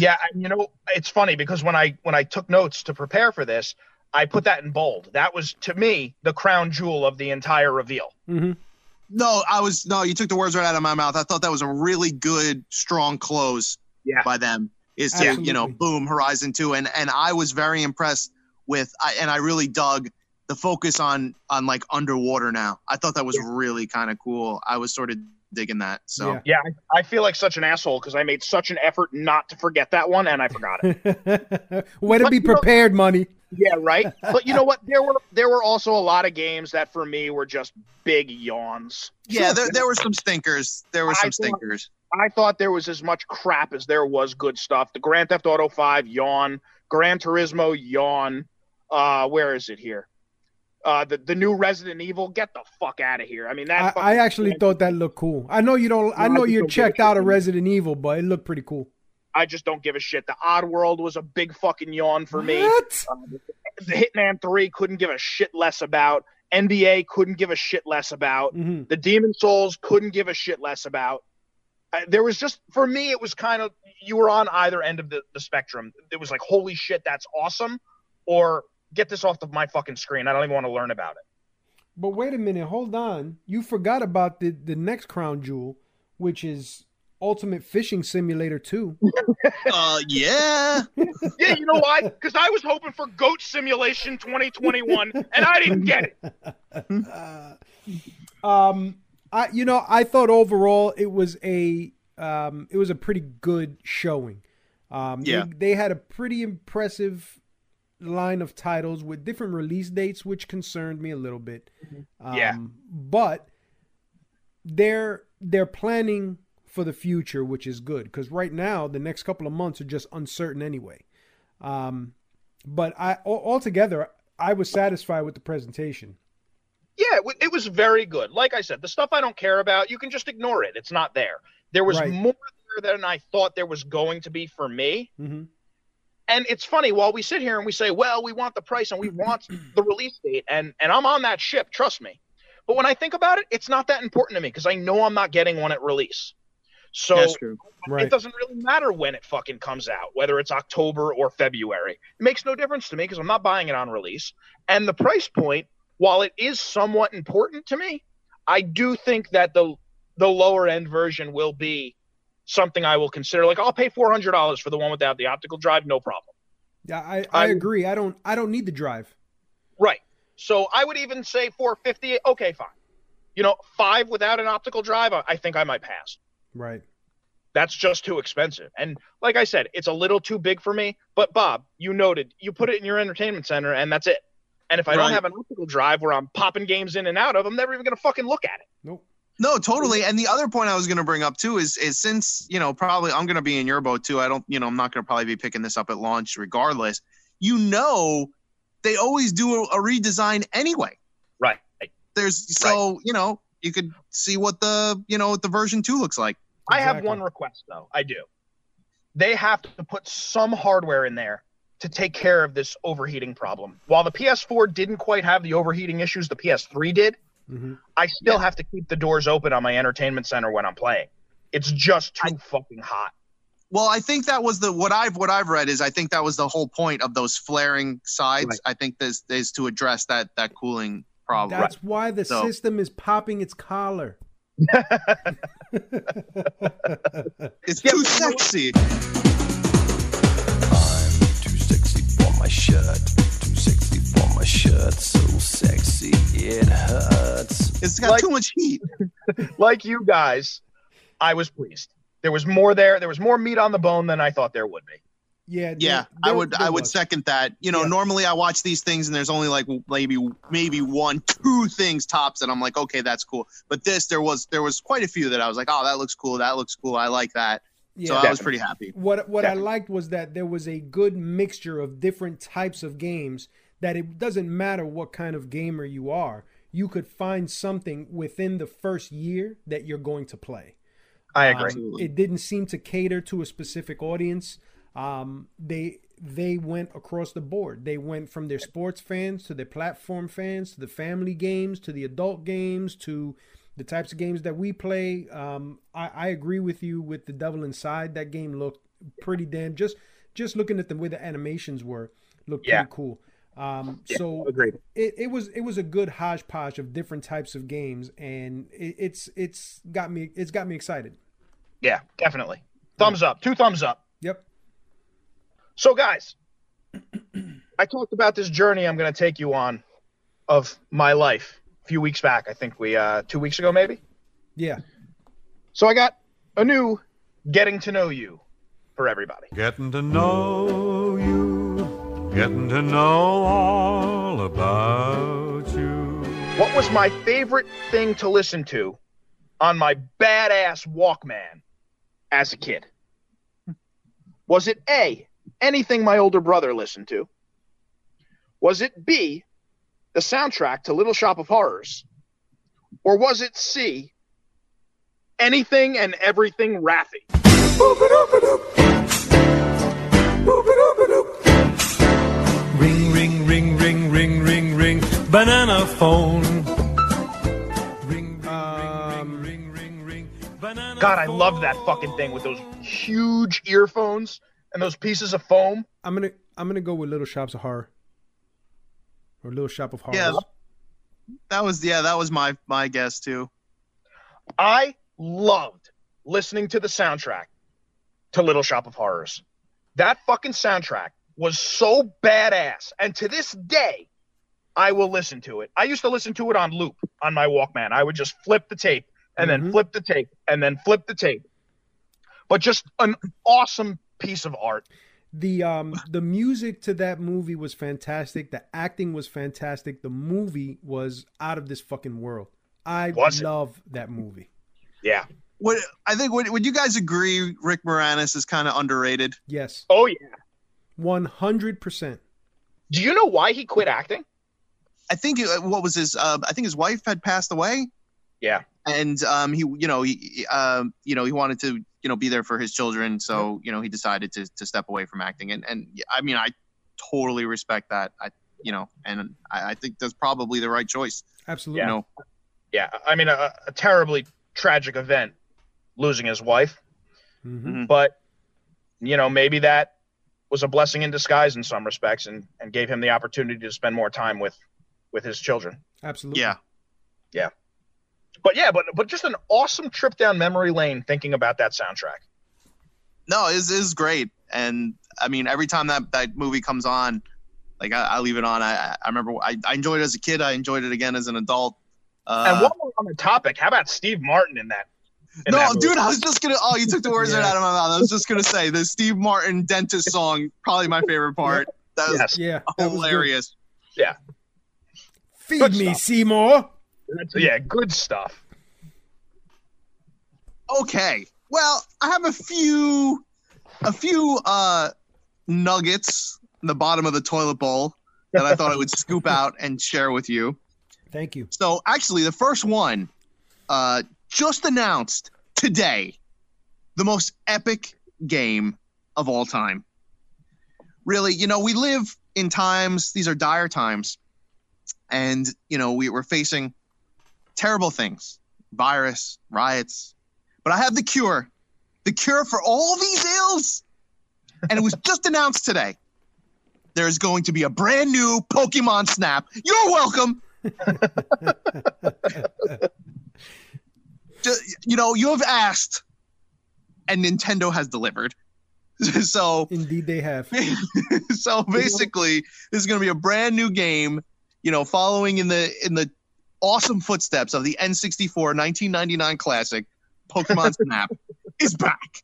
Yeah. And you know, it's funny because when I when I took notes to prepare for this, I put that in bold. That was, to me, the crown jewel of the entire reveal. Mm-hmm. No, I was no. You took the words right out of my mouth. I thought that was a really good, strong close yeah. by them. Is to Absolutely. You know, boom, Horizon two, and and I was very impressed with. I, and I really dug the focus on on like underwater. Now, I thought that was yeah. really kind of cool. I was sort of digging that. So yeah, yeah I, I feel like such an asshole because I made such an effort not to forget that one, and I forgot it. Way to be prepared, know, money. Yeah, right. But you know what? There were there were also a lot of games that for me were just big yawns. Yeah, there there were some stinkers. There were some I thought, stinkers. I thought there was as much crap as there was good stuff. The Grand Theft Auto five, yawn. Gran Turismo, yawn. Uh, where is it here? Uh, the the new Resident Evil. Get the fuck out of here. I mean, that. I, I actually crazy. thought that looked cool. I know you don't. I know you're checked out of Resident Evil, but it looked pretty cool. I just don't give a shit. The Oddworld was a big fucking yawn for me. What? Uh, the Hitman three couldn't give a shit less about. N B A couldn't give a shit less about. Mm-hmm. The Demon Souls couldn't give a shit less about. Uh, there was just, for me, it was kind of, you were on either end of the, the spectrum. It was like, holy shit, that's awesome. Or get this off of my fucking screen. I don't even want to learn about it. But wait a minute. Hold on. You forgot about the, the next crown jewel, which is Ultimate Fishing Simulator two. Uh, yeah. Yeah, you know why? Because I was hoping for Goat Simulation twenty twenty-one, and I didn't get it. Uh, um, I you know I thought overall it was a um it was a pretty good showing. Um, yeah. They, they had a pretty impressive line of titles with different release dates, which concerned me a little bit. Mm-hmm. Um, yeah. But they're they're planning for the future, which is good because right now the next couple of months are just uncertain anyway. Um, but I altogether, I was satisfied with the presentation. Yeah, it was very good. Like I said, the stuff I don't care about, you can just ignore it. It's not there. There was right. more there than I thought there was going to be for me. Mm-hmm. And it's funny, while we sit here and we say, well, we want the price and we want the release date, and, and I'm on that ship, trust me. But when I think about it, it's not that important to me because I know I'm not getting one at release. So That's true. Right. It doesn't really matter when it fucking comes out, whether it's October or February. It makes no difference to me because I'm not buying it on release. And the price point, while it is somewhat important to me, I do think that the the lower end version will be something I will consider. Like I'll pay four hundred dollars for the one without the optical drive, no problem. Yeah, I, I, I agree. I don't I don't need the drive. Right. So I would even say four hundred fifty dollars. Okay, fine. You know, five without an optical drive, I think I might pass. Right. That's just too expensive. And like I said, it's a little too big for me. But Bob, you noted, you put it in your entertainment center and that's it. And if I right. don't have an optical drive where I'm popping games in and out of, I'm never even going to fucking look at it. Nope. No, totally. And the other point I was going to bring up too is, is since, you know, probably I'm going to be in your boat too. I don't, you know, I'm not going to probably be picking this up at launch regardless. You know, they always do a, a redesign anyway. Right. There's, so, right. you know, you could see what the, you know, what the version two looks like. Exactly. I have one request, though. I do. They have to put some hardware in there to take care of this overheating problem. While the P S four didn't quite have the overheating issues the P S three did, mm-hmm. I still yeah. have to keep the doors open on my entertainment center when I'm playing. It's just too I, fucking hot. Well, I think that was the what I've what I've read is I think that was the whole point of those flaring sides. Right. I think this is to address that that cooling problem. That's right. why the so. system is popping its collar. It's too sexy. My shirt, too sexy for my shirt, so sexy it hurts. It's got like, too much heat. Like you guys, I was pleased. There was more there. There was more meat on the bone than I thought there would be. Yeah, there, yeah. There, I would, I would was. second that. You know, yeah. normally I watch these things and there's only like maybe, maybe one, two things tops that I'm like, okay, that's cool. But this, there was, there was quite a few that I was like, oh, that looks cool. That looks cool. I like that. Yeah. So I was pretty happy. What what Definitely. I liked was that there was a good mixture of different types of games, that it doesn't matter what kind of gamer you are, you could find something within the first year that you're going to play. I agree. Um, it didn't seem to cater to a specific audience. Um, they they went across the board. They went from their sports fans to their platform fans to the family games to the adult games to... the types of games that we play. um, I, I agree with you with The Devil Inside. That game looked pretty damn, just just looking at the way the animations were, looked yeah. pretty cool. Um, yeah, so agreed. It, it was it was a good hodgepodge of different types of games, and it, it's it's got me it's got me excited. Yeah, definitely. Thumbs yeah. up, two thumbs up. Yep. So guys, I talked about this journey I'm going to take you on of my life. Few weeks back, I think we uh two weeks ago maybe. Yeah. So I got a new getting to know you for everybody. Getting to know you, getting to know all about you. What was my favorite thing to listen to on my badass Walkman as a kid? Was it A, anything my older brother listened to? Was it B, the soundtrack to Little Shop of Horrors? Or was it C, anything and everything Raffi? Ring, ring, ring, ring, ring, ring, ring, banana phone. Ring, um, ring, ring, ring, ring, banana God, I love that fucking thing with those huge earphones and those pieces of foam. I'm gonna, I'm gonna go with Little Shops of Horror. Or Little Shop of Horrors. Yeah, that was yeah, that was my my guess too. I loved listening to the soundtrack to Little Shop of Horrors. That fucking soundtrack was so badass, and to this day, I will listen to it. I used to listen to it on loop on my Walkman. I would just flip the tape and mm-hmm. then flip the tape and then flip the tape. But just an awesome piece of art. The um the music to that movie was fantastic. The acting was fantastic. The movie was out of this fucking world. I was love it? that movie. Yeah. What I think would would you guys agree Rick Moranis is kind of underrated? Yes. Oh yeah. one hundred percent. Do you know why he quit acting? I think it, what was his uh, I think his wife had passed away. Yeah. And um he you know he um you know he wanted to you know, be there for his children. So, you know, he decided to, to step away from acting. And, and I mean, I totally respect that. I, you know, and I, I think that's probably the right choice. Absolutely. Yeah. You know? Yeah. I mean, a, a terribly tragic event, losing his wife, mm-hmm. but you know, maybe that was a blessing in disguise in some respects and, and gave him the opportunity to spend more time with, with his children. Absolutely. Yeah. Yeah. But yeah, but but just an awesome trip down memory lane thinking about that soundtrack. No, it is great, and I mean, every time that, that movie comes on, like I, I leave it on. I I remember I, I enjoyed it as a kid. I enjoyed it again as an adult. Uh, and while we're on the topic, how about Steve Martin in that? In no, that dude, I was just gonna. Oh, you took the words yeah. right out of my mouth. I was just gonna say the Steve Martin dentist song, probably my favorite part. That was yes. yeah, that hilarious. Was yeah. Feed Good me, stuff. Seymour. That's, yeah, good stuff. Okay. Well, I have a few a few uh, nuggets in the bottom of the toilet bowl that I thought I would scoop out and share with you. Thank you. So, actually, the first one uh, just announced today, the most epic game of all time. really, you know, we live in times, these are dire times. And, you know, we, we're facing terrible things, virus, riots. But I have the cure, the cure for all these ills. And it was just announced today. There's going to be a brand new Pokemon Snap. You're welcome. You know, you have asked, and Nintendo has delivered. So indeed they have. So basically, this is going to be a brand new game, you know, following in the in the awesome footsteps of the N sixty-four nineteen ninety-nine classic. Pokemon Snap is back.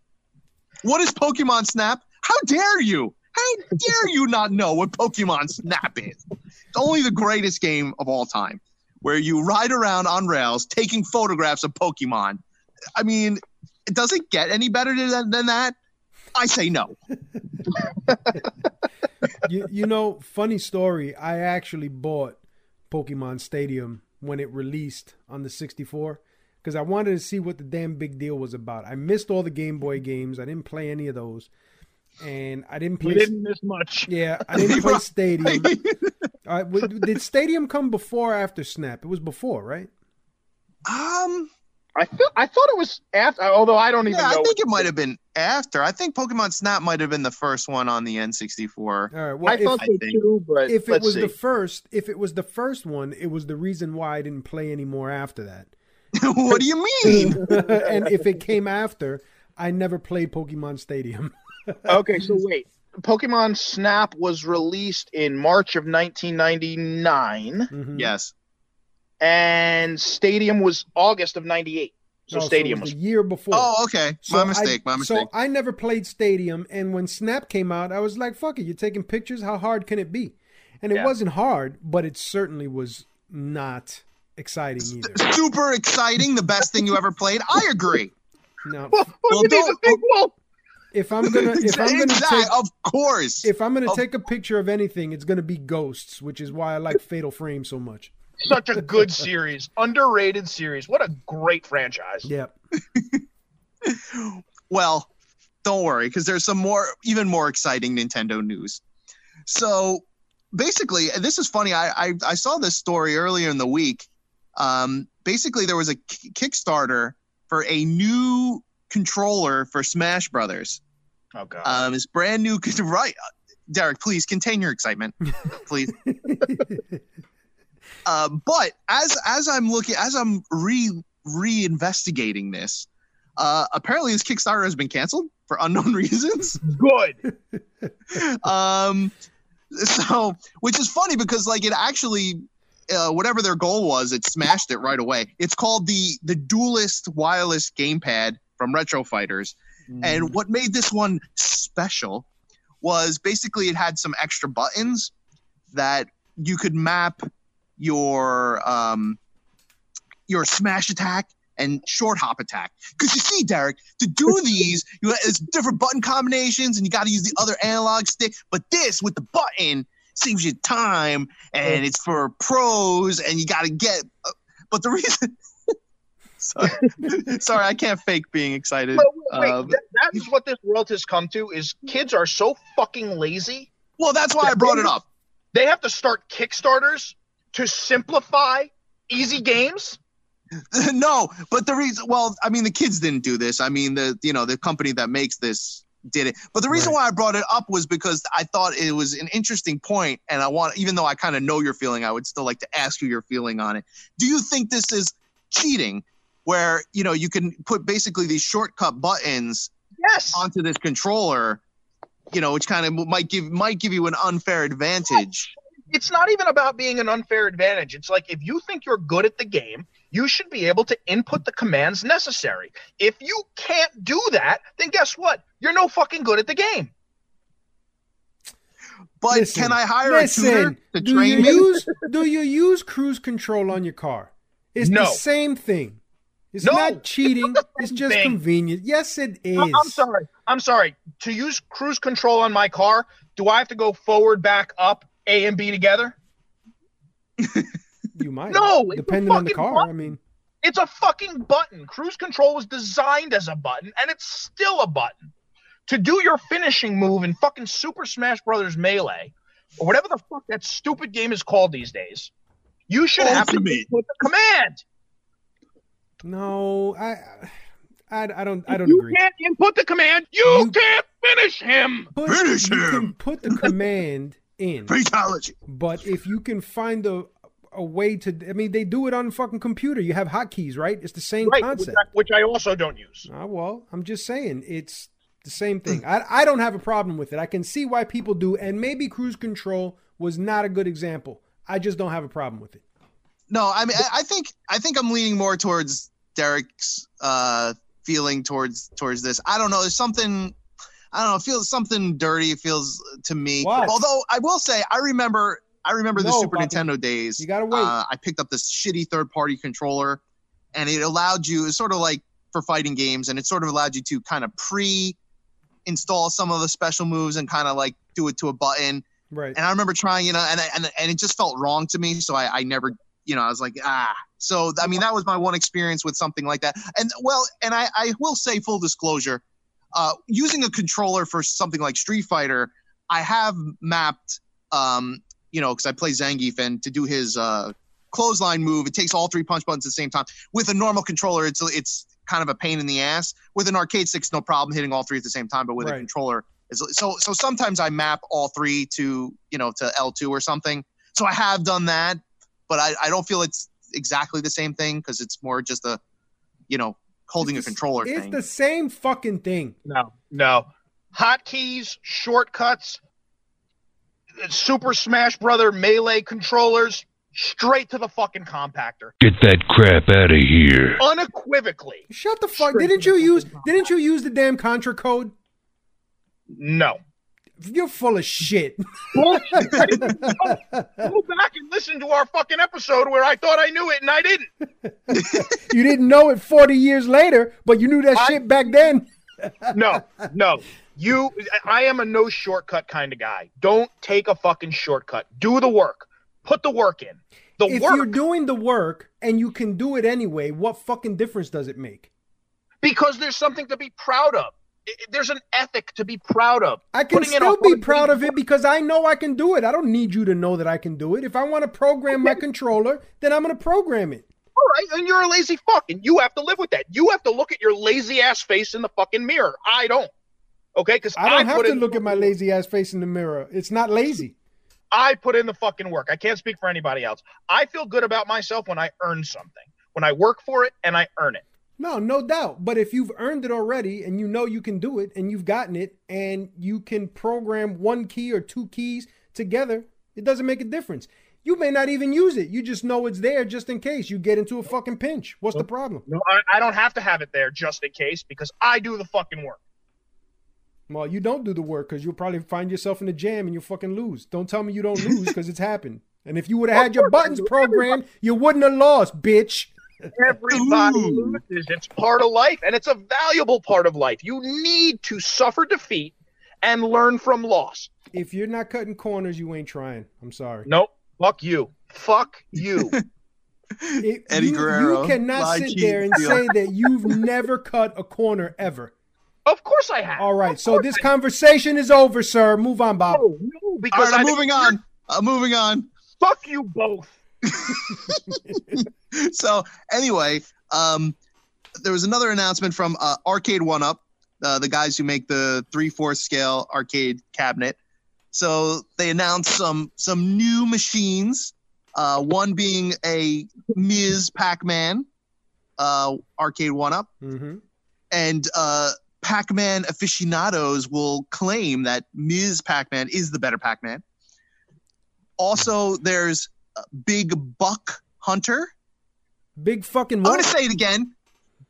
What is Pokemon Snap? How dare you? How dare you not know what Pokemon Snap is? It's only the greatest game of all time, where you ride around on rails taking photographs of Pokemon. I mean, it doesn't get any better than, than that. I say no. you, you know, funny story. I actually bought Pokemon Stadium when it released on the sixty-four because I wanted to see what the damn big deal was about. I missed all the Game Boy games. I didn't play any of those. And I didn't play. You didn't miss much. Yeah, I didn't play Stadium. All right, did Stadium come before or after Snap? It was before, right? Um, I feel, I thought it was after. Although I don't even. Yeah, know I think it might have been after. I think Pokemon Snap might have been the first one on the N sixty-four. All right, well, I if, thought so too, but if it was see. the first, if it was the first one, it was the reason why I didn't play any more after that. What do you mean? And if it came after, I never played Pokemon Stadium. Okay, so wait. Pokemon Snap was released in March of nineteen ninety-nine. Mm-hmm. Yes. And Stadium was August of ninety-eight. So oh, Stadium so was, was... a year before. Oh, okay. So my mistake, I, my mistake. So I never played Stadium, and when Snap came out, I was like, fuck it, you're taking pictures? How hard can it be? And it yeah. wasn't hard, but it certainly was not exciting either. S- super exciting, the best thing you ever played. I agree. No. Well, well, well, well, If I'm gonna, if I'm gonna exactly. take, of course, if I'm gonna of take a picture of anything, it's gonna be ghosts, which is why I like Fatal Frame so much. Such a good series, underrated series. What a great franchise. Yep. Well, don't worry, because there's some more, even more exciting Nintendo news. So, basically, this is funny. I I, I saw this story earlier in the week. Um, basically, there was a k- Kickstarter for a new controller for Smash Brothers. Oh god! Um, it's brand new. Right, Derek, please contain your excitement, please. uh, but as as I'm looking, as I'm re reinvestigating this, uh, apparently this Kickstarter has been canceled for unknown reasons. Good. um, so which is funny because like it actually. Uh, whatever their goal was, it smashed it right away. It's called the the Duelist Wireless Gamepad from Retro Fighters. Mm. And what made this one special was basically it had some extra buttons that you could map your um, your smash attack and short hop attack. Because you see, Derek, to do these, you it's different button combinations and you got to use the other analog stick. But this, with the button, saves you time, and it's for pros, and you got to get. Uh, but the reason, sorry, sorry, I can't fake being excited. Wait, wait, um, that, that is what this world has come to: is kids are so fucking lazy. Well, that's why that I brought they, it up. They have to start Kickstarters to simplify easy games. No, but the reason, well, I mean, the kids didn't do this. I mean, the you know the company that makes this did it. But the reason right. why I brought it up was because I thought it was an interesting point, and I want, even though I kind of know your feeling, I would still like to ask you your feeling on it. Do you think this is cheating where, you know, you can put basically these shortcut buttons yes. onto this controller, you know, which kind of might give might give you an unfair advantage? It's not even about being an unfair advantage. It's like, if you think you're good at the game, you should be able to input the commands necessary. If you can't do that, then guess what? You're no fucking good at the game. But listen, can I hire listen, a tutor to do train you me? Use, do you use cruise control on your car? It's no. the same thing. It's no. not cheating. It's, it's just thing. convenient. Yes, it is. No, I'm sorry. I'm sorry. To use cruise control on my car, do I have to go forward, back, up, A and B together? You might. No, depending on the car. Button. I mean, it's a fucking button. Cruise control was designed as a button, and it's still a button. to do your finishing move in fucking Super Smash Brothers Melee, or whatever the fuck that stupid game is called these days, you should Ultimate. have to put the command. No, I, I, I don't, I don't you agree. You can't input the command. You, you can't finish him. Put, finish you him. You can put the command in. Fatality. But if you can find a a way to, I mean, they do it on the fucking computer. You have hotkeys, right? It's the same right, concept. Which I, which I also don't use. Ah, well, I'm just saying it's the same thing. I, I don't have a problem with it. I can see why people do, and maybe cruise control was not a good example. I just don't have a problem with it. No, I mean, I think I think I'm leaning more towards Derek's uh, feeling towards towards this. I don't know. There's something I don't know. It feels something dirty. It feels to me. What? Although I will say, I remember I remember no, the Super Bobby, Nintendo days. You gotta wait. Uh, I picked up this shitty third party controller, and it allowed you. It's sort of like for fighting games, and it sort of allowed you to kind of pre-install some of the special moves and kind of like do it to a button. Right. And I remember trying, you know, and and and it just felt wrong to me, so I, I never. You know, I was like, ah. So, I mean, that was my one experience with something like that. And, well, and I, I will say full disclosure, uh, using a controller for something like Street Fighter, I have mapped, um, you know, because I play Zangief, and to do his uh, clothesline move, it takes all three punch buttons at the same time. With a normal controller, it's it's kind of a pain in the ass. With an arcade stick, no problem hitting all three at the same time, but with right. a controller. It's, so so sometimes I map all three to, you know, to L two or something. So I have done that. But I, I don't feel it's exactly the same thing because it's more just a, you know, holding it's, a controller it's thing. It's the same fucking thing. No, no. Hotkeys, shortcuts, Super Smash Brother Melee controllers, straight to the fucking compactor. Get that crap out of here. Unequivocally. Shut the fuck. Didn't you use Didn't you use the damn Contra code? No. You're full of shit. Go back and listen to our fucking episode where I thought I knew it and I didn't. You didn't know it forty years later, but you knew that I, shit back then. No, no. You, I am a no shortcut kind of guy. Don't take a fucking shortcut. Do the work. Put the work in. The if work. If you're doing the work and you can do it anyway, what fucking difference does it make? Because there's something to be proud of. There's an ethic to be proud of. I can Putting still be proud of it because I know I can do it. I don't need you to know that I can do it. If I want to program my controller, then I'm going to program it. All right, and you're a lazy fuck, and you have to live with that. You have to look at your lazy-ass face in the fucking mirror. I don't. Okay? Because I don't I have to in- look at my lazy-ass face in the mirror. It's not lazy. I put in the fucking work. I can't speak for anybody else. I feel good about myself when I earn something, when I work for it and I earn it. No, no doubt. But if you've earned it already and you know you can do it and you've gotten it and you can program one key or two keys together, it doesn't make a difference. You may not even use it. You just know it's there just in case you get into a fucking pinch. What's the problem? No, I, I don't have to have it there just in case because I do the fucking work. Well, you don't do the work because you'll probably find yourself in a jam and you'll fucking lose. Don't tell me you don't lose because it's happened. And if you would have had your buttons programmed, you wouldn't have lost, bitch. Everybody Ooh. loses. It's part of life, and it's a valuable part of life. You need to suffer defeat and learn from loss. If you're not cutting corners, you ain't trying. I'm sorry. Nope. Fuck you. Fuck you. it, Eddie you, Guerrero. You cannot Lie sit cheese. there and say that you've never cut a corner ever. Of course I have. All right. Of so this I conversation have. is over, sir. Move on, Bob. No, no, because All right, I'm I moving on. I'm moving on. Fuck you both. So anyway, um, there was another announcement from uh, Arcade one up, uh, the guys who make the three fourths scale arcade cabinet. So they announced some some new machines, uh, one being a Miz Pac-Man uh, Arcade one up. Mm-hmm. And uh, Pac-Man aficionados will claim that Miz Pac-Man is the better Pac-Man. Also, there's Big Buck Hunter. Big fucking what? I'm going to say it again.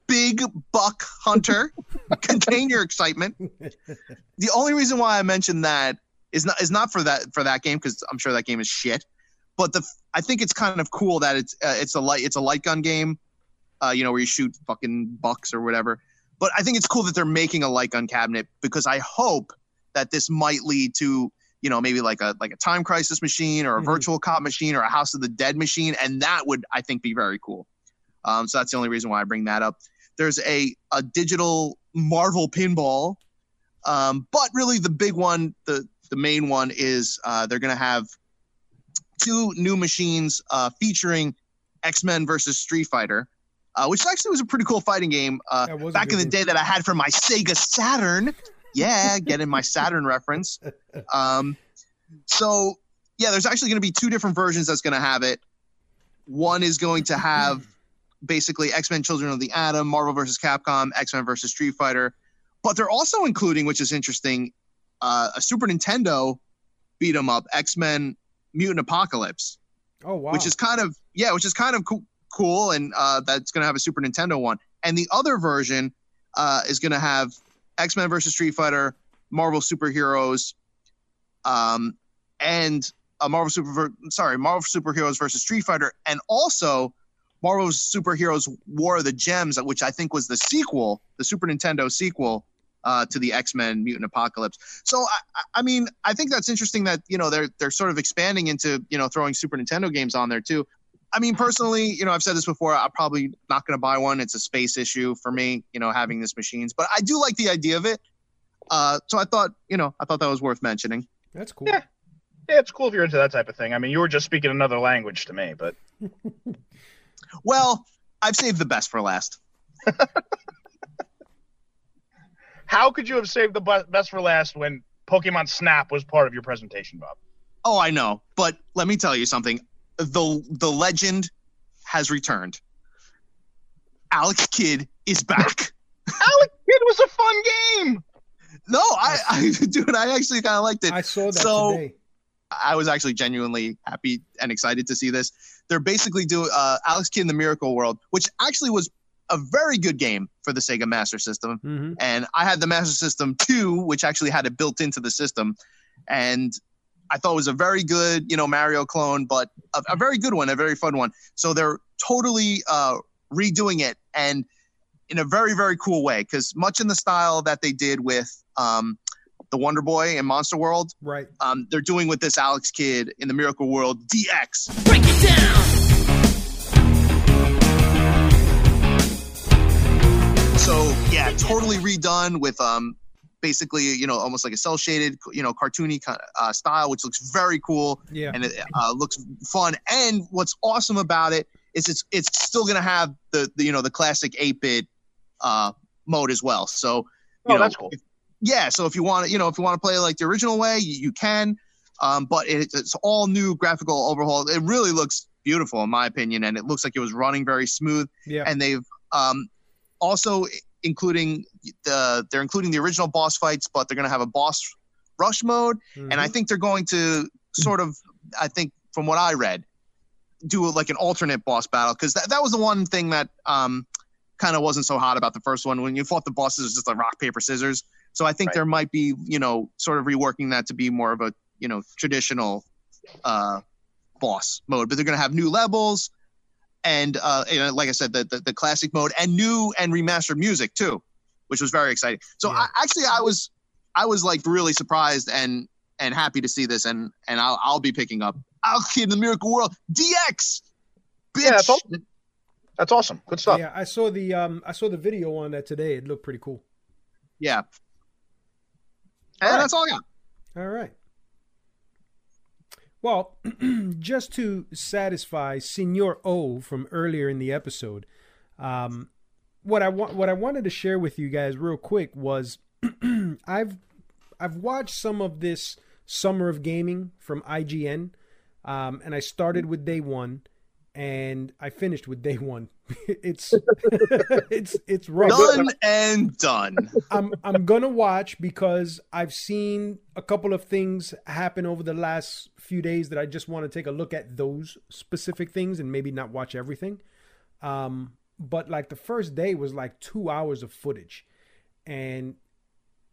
Big Buck Hunter. Contain your excitement. The only reason why I mentioned that is not is not for that for that game because I'm sure that game is shit. But the I think it's kind of cool that it's uh, it's a light it's a light gun game, uh, you know, where you shoot fucking bucks or whatever. But I think it's cool that they're making a light gun cabinet because I hope that this might lead to, you know, maybe like a like a Time Crisis machine or a mm-hmm. Virtual Cop machine or a House of the Dead machine. And that would, I think, be very cool. Um, so that's the only reason why I bring that up. There's a, a digital Marvel pinball, Um, but really the big one, the, the main one is uh, they're going to have two new machines uh, featuring X-Men versus Street Fighter, uh, which actually was a pretty cool fighting game uh, yeah, back in the day that I had from my Sega Saturn. Yeah, getting my Saturn reference. Um, so, yeah, there's actually going to be two different versions that's going to have it. One is going to have basically X-Men Children of the Atom, Marvel versus Capcom, X-Men versus Street Fighter. But they're also including, which is interesting, uh, a Super Nintendo beat 'em up, X-Men Mutant Apocalypse. Oh, wow. Which is kind of, yeah, which is kind of co- cool. And uh, that's going to have a Super Nintendo one. And the other version uh, is going to have X-Men versus Street Fighter, Marvel Superheroes, um, and uh, Marvel Super, sorry, Marvel Superheroes versus Street Fighter, and also Marvel Superheroes War of the Gems, which I think was the sequel, the Super Nintendo sequel uh, to the X-Men Mutant Apocalypse. So, I, I mean, I think that's interesting that, you know, they're they're sort of expanding into, you know, throwing Super Nintendo games on there too. I mean, personally, you know, I've said this before, I'm probably not going to buy one. It's a space issue for me, you know, having this machines. But I do like the idea of it. Uh, so I thought, you know, I thought that was worth mentioning. That's cool. Yeah. yeah, it's cool if you're into that type of thing. I mean, you were just speaking another language to me, but... Well, I've saved the best for last. How could you have saved the best for last when Pokemon Snap was part of your presentation, Bob? Oh, I know. But let me tell you something. The the legend has returned. Alex Kidd is back. Alex Kidd was a fun game. No, I, I dude, I actually kind of liked it. I saw that so, today. I was actually genuinely happy and excited to see this. They're basically doing uh, Alex Kidd in the Miracle World, which actually was a very good game for the Sega Master System. Mm-hmm. And I had the Master System two, which actually had it built into the system. And I thought it was a very good, you know, Mario clone, but a, a very good one, a very fun one. So they're totally uh, redoing it, and in a very, very cool way, because much in the style that they did with um, the Wonder Boy and Monster World, right? Um, they're doing with this Alex Kidd in the Miracle World D X. Break it down. So yeah, totally redone with um. basically, you know, almost like a cel shaded, you know, cartoony kind of uh, style, which looks very cool. Yeah. And it uh, looks fun. And what's awesome about it is it's it's still going to have the, the, you know, the classic eight bit uh, mode as well. So, you oh, know, that's cool. If, yeah. So if you want to, you know, if you want to play like the original way, you, you can. Um, but it, it's all new graphical overhaul. It really looks beautiful in my opinion. And it looks like it was running very smooth. Yeah. And they've um, also including the they're including the original boss fights, but they're going to have a boss rush mode. Mm-hmm. And I think they're going to sort of, I think from what I read, do like an alternate boss battle. Cause that, that was the one thing that um, kind of wasn't so hot about the first one. When you fought the bosses, it was just like rock, paper, scissors. So I think right. there might be, you know, sort of reworking that to be more of a, you know, traditional uh, boss mode, but they're going to have new levels. And uh, you know, like I said, the, the the classic mode and new and remastered music too, which was very exciting. So yeah. I, actually, I was I was like really surprised and and happy to see this, and and I'll I'll be picking up Alex Kidd in the Miracle World D X. Bitch. Yeah, that's, all, that's awesome. Good stuff. Yeah, I saw the um I saw the video on that today. It looked pretty cool. Yeah. All and right. That's all I got. All right. Well, just to satisfy Senor O from earlier in the episode, um, what I want, what I wanted to share with you guys real quick was I've I've watched some of this Summer of Gaming from I G N, um, and I started with day one, and I finished with day one. it's it's it's rough. Done and done. I'm I'm gonna watch because I've seen a couple of things happen over the last few days that I just want to take a look at those specific things and maybe not watch everything. Um, but like the first day was like two hours of footage, and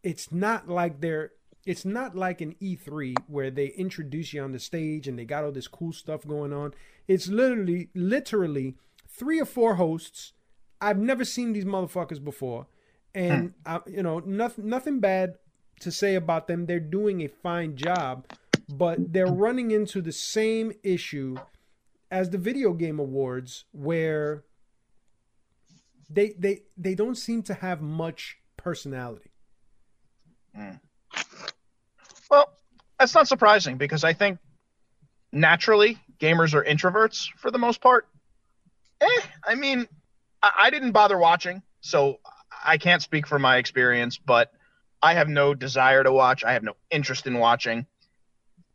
it's not like they're it's not like an E three where they introduce you on the stage and they got all this cool stuff going on. It's literally literally. Three or four hosts. I've never seen these motherfuckers before. And, uh, you know, nothing, nothing bad to say about them. They're doing a fine job, but they're running into the same issue as the Video Game Awards where they, they, they don't seem to have much personality. Mm. Well, that's not surprising because I think naturally gamers are introverts for the most part. Eh, I mean, I, I didn't bother watching, so I can't speak for my experience, but I have no desire to watch. I have no interest in watching.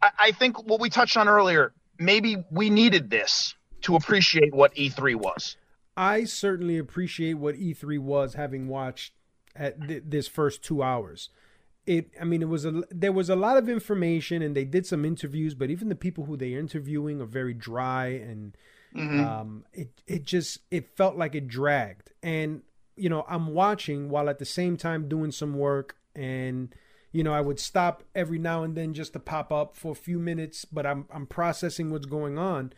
I, I think what we touched on earlier, maybe we needed this to appreciate what E three was. I certainly appreciate what E three was, having watched at th- this first two hours. It, I mean, it was a, there was a lot of information, and they did some interviews, but even the people who they're interviewing are very dry, and mm-hmm. um, it it just it felt like it dragged. And you know, I'm watching while at the same time doing some work, and you know, I would stop every now and then just to pop up for a few minutes, but I'm I'm processing what's going on.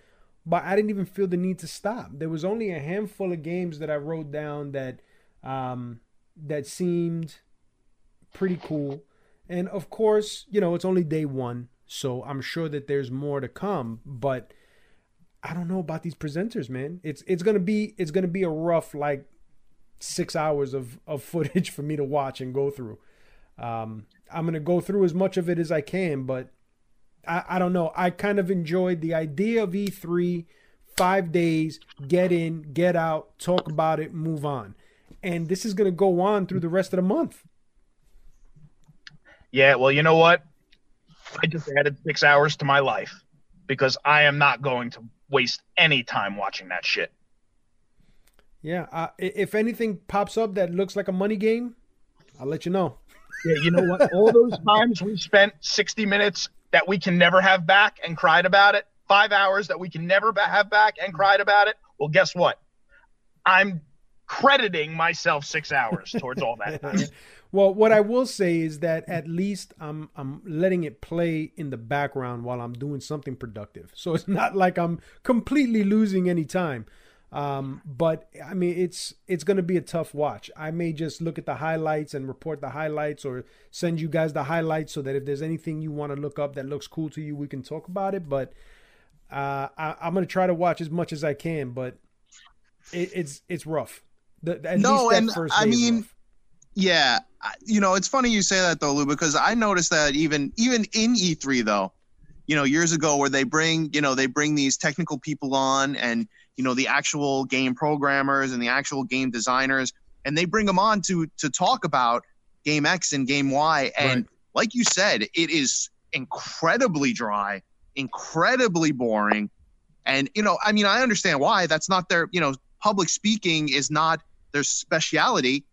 But I didn't even feel the need to stop. There was only a handful of games that I wrote down that um, that seemed pretty cool. And of course, you know, it's only day one, so I'm sure that there's more to come. But I don't know about these presenters, man. It's it's gonna be it's gonna be a rough like six hours of of footage for me to watch and go through. Um, I'm gonna go through as much of it as I can, but. I, I don't know. I kind of enjoyed the idea of E three, five days, get in, get out, talk about it, move on. And this is going to go on through the rest of the month. Yeah, well, you know what? I just added six hours to my life because I am not going to waste any time watching that shit. Yeah, uh, if anything pops up that looks like a money game, I'll let you know. Yeah, you know what? All those times we spent sixty minutes that we can never have back and cried about it, five hours that we can never have back and cried about it, well, guess what? I'm crediting myself six hours towards all that time. Well, what I will say is that at least I'm I'm letting it play in the background while I'm doing something productive. So it's not like I'm completely losing any time. Um, but, I mean, it's it's going to be a tough watch. I may just look at the highlights and report the highlights or send you guys the highlights so that if there's anything you want to look up that looks cool to you, we can talk about it. But uh, I, I'm going to try to watch as much as I can, but it, it's it's rough. The, at no, least that and first I mean, yeah, you know, it's funny you say that, though, Lou, because I noticed that even even in E three, though, you know, years ago where they bring, you know, they bring these technical people on and, you know, the actual game programmers and the actual game designers, and they bring them on to to talk about game X and game Y. And right. Like you said, it is incredibly dry, incredibly boring. And, you know, I mean, I understand why. That's not their, you know, public speaking is not their specialty.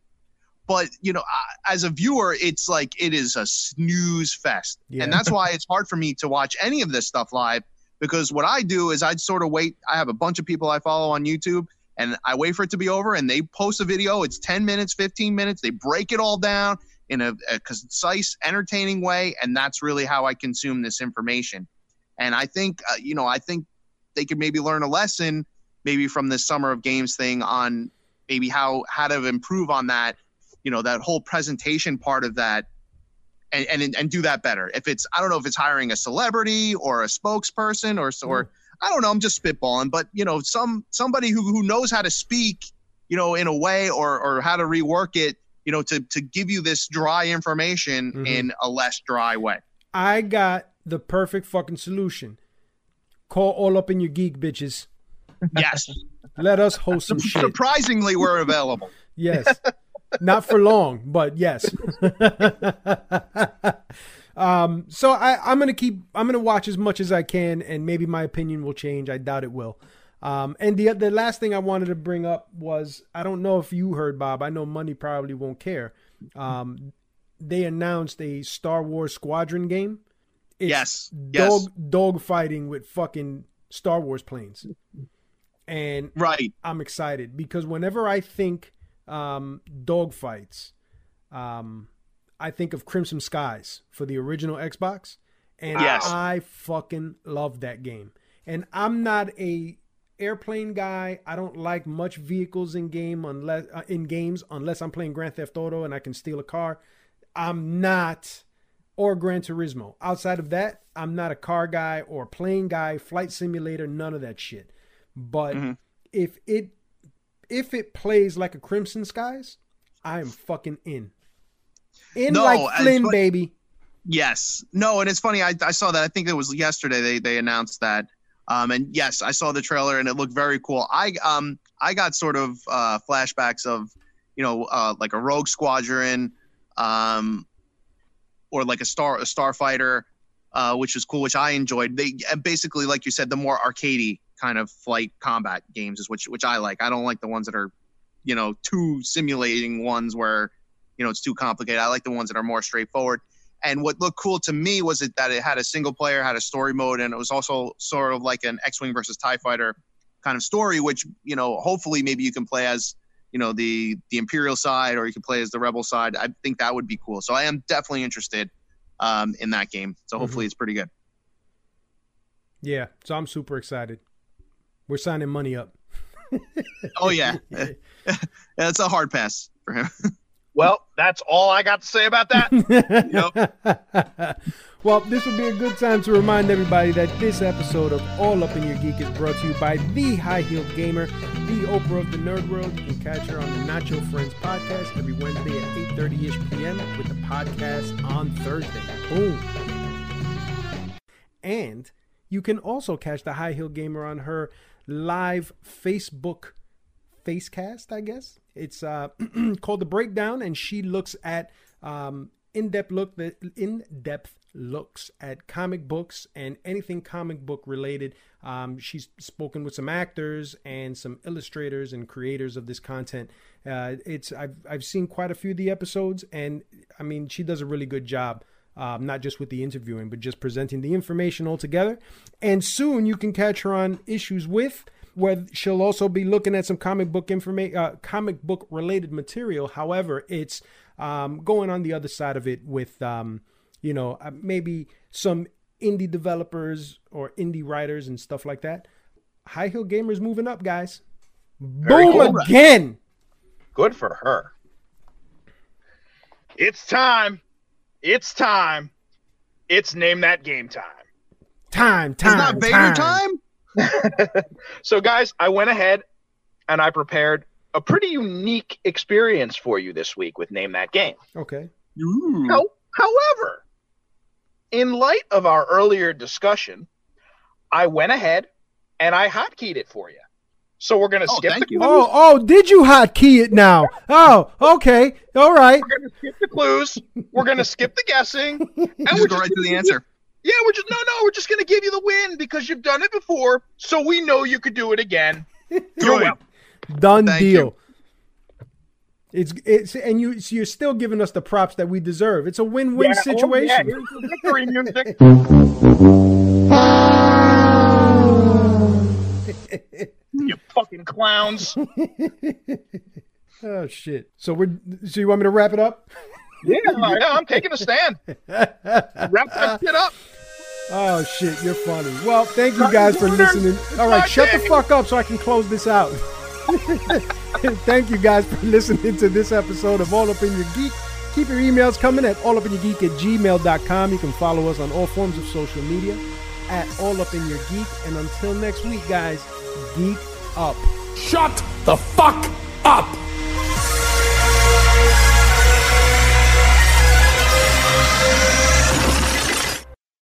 But, you know, as a viewer, it's like it is a snooze fest. Yeah. And that's why it's hard for me to watch any of this stuff live. Because what I do is I'd sort of wait. I have a bunch of people I follow on YouTube, and I wait for it to be over, and they post a video. It's ten minutes, fifteen minutes. They break it all down in a, a concise, entertaining way, and that's really how I consume this information. And I think, uh, you know, I think they could maybe learn a lesson maybe from this Summer of Games thing on maybe how, how to improve on that, you know, that whole presentation part of that. And, and and do that better. If it's, I don't know if it's hiring a celebrity or a spokesperson or or mm. I don't know. I'm just spitballing, but you know, some somebody who, who knows how to speak, you know, in a way or or how to rework it, you know, to to give you this dry information mm-hmm. in a less dry way. I got the perfect fucking solution. Call all up in your geek bitches. Yes. Let us host some Surprisingly, shit. Surprisingly, we're available. Yes. Not for long, but yes. um, so I, I'm gonna keep. I'm gonna watch as much as I can, and maybe my opinion will change. I doubt it will. Um, and the the last thing I wanted to bring up was I don't know if you heard, Bob. I know Money probably won't care. Um, they announced a Star Wars Squadron game. It's yes. Dog yes. dog fighting with fucking Star Wars planes. And right. I'm excited because whenever I think. Um, dogfights. Um, I think of Crimson Skies for the original Xbox, and yes. I fucking love that game. And I'm not a airplane guy. I don't like much vehicles in game unless uh, in games unless I'm playing Grand Theft Auto and I can steal a car. I'm not, or Gran Turismo. Outside of that, I'm not a car guy or a plane guy. Flight simulator, none of that shit. But mm-hmm. if it If it plays like a Crimson Skies, I am fucking in. In no, like Flynn, funny, baby. Yes. No, and it's funny. I, I saw that. I think it was yesterday they, they announced that. Um, and yes, I saw the trailer and it looked very cool. I um I got sort of uh, flashbacks of, you know, uh, like a Rogue Squadron, um, or like a Star a Starfighter, uh, which is cool, which I enjoyed. They basically, like you said, the more arcadey kind of flight combat games is which which I like. I don't like the ones that are, you know, too simulating ones where, you know, it's too complicated. I like the ones that are more straightforward. And what looked cool to me was it, that it had a single player, had a story mode, and it was also sort of like an X-Wing versus TIE Fighter kind of story, which, you know, hopefully maybe you can play as, you know, the, the Imperial side, or you can play as the Rebel side. I think that would be cool. So I am definitely interested um, in that game. So hopefully mm-hmm. it's pretty good. Yeah, so I'm super excited. We're signing money up. Oh, yeah. That's a hard pass for him. Well, that's all I got to say about that. Yep. Well, this would be a good time to remind everybody that this episode of All Up in Your Geek is brought to you by The High Heel Gamer, the Oprah of the Nerd World. You can catch her on the Not Your Friends podcast every Wednesday at eight thirty ish p m with the podcast on Thursday. Boom. And you can also catch The High Heel Gamer on her live Facebook Facecast, I guess. It's uh, called The Breakdown, and she looks at um, in-depth look the in-depth looks at comic books and anything comic book related. Um, she's spoken with some actors and some illustrators and creators of this content. Uh, it's I've I've seen quite a few of the episodes, and I mean she does a really good job. Um, not just with the interviewing, but just presenting the information all together. And soon you can catch her on Issues With, where she'll also be looking at some comic book informa- uh, comic book related material. However, it's um, going on the other side of it with, um, you know, uh, maybe some indie developers or indie writers and stuff like that. High Heel Gamer's moving up, guys. Very Boom cool, again. Good for her. It's time. It's time. It's Name That Game time. Time, time, time. It's not Vader time? So, guys, I went ahead and I prepared a pretty unique experience for you this week with Name That Game. Okay. How, however, in light of our earlier discussion, I went ahead and I hotkeyed it for you. So we're going to oh, skip the clues. Oh, oh, did you hotkey it now? Oh, okay. All right. We're going to skip the clues. We're going to skip the guessing. And just we're go right to the answer. You, yeah, we're just, no, no, we're just going to give you the win because you've done it before. So we know you could do it again. You're welcome. Done Thank deal. You. It's it's And you, so you're still giving us the props that we deserve. It's a win-win yeah, situation. Oh, yeah. Victory music. You fucking clowns. Oh, shit. So we're. So you want me to wrap it up? Yeah, I know. I'm taking a stand. Wrap that shit up. Oh, shit. You're funny. Well, thank you guys for listening. All right, shut the fuck up so I can close this out. Thank you guys for listening to this episode of All Up in Your Geek. Keep your emails coming at all up in your geek at gmail dot com. You can follow us on all forms of social media at All Up in Your Geek. And until next week, guys, geek up. Shut the fuck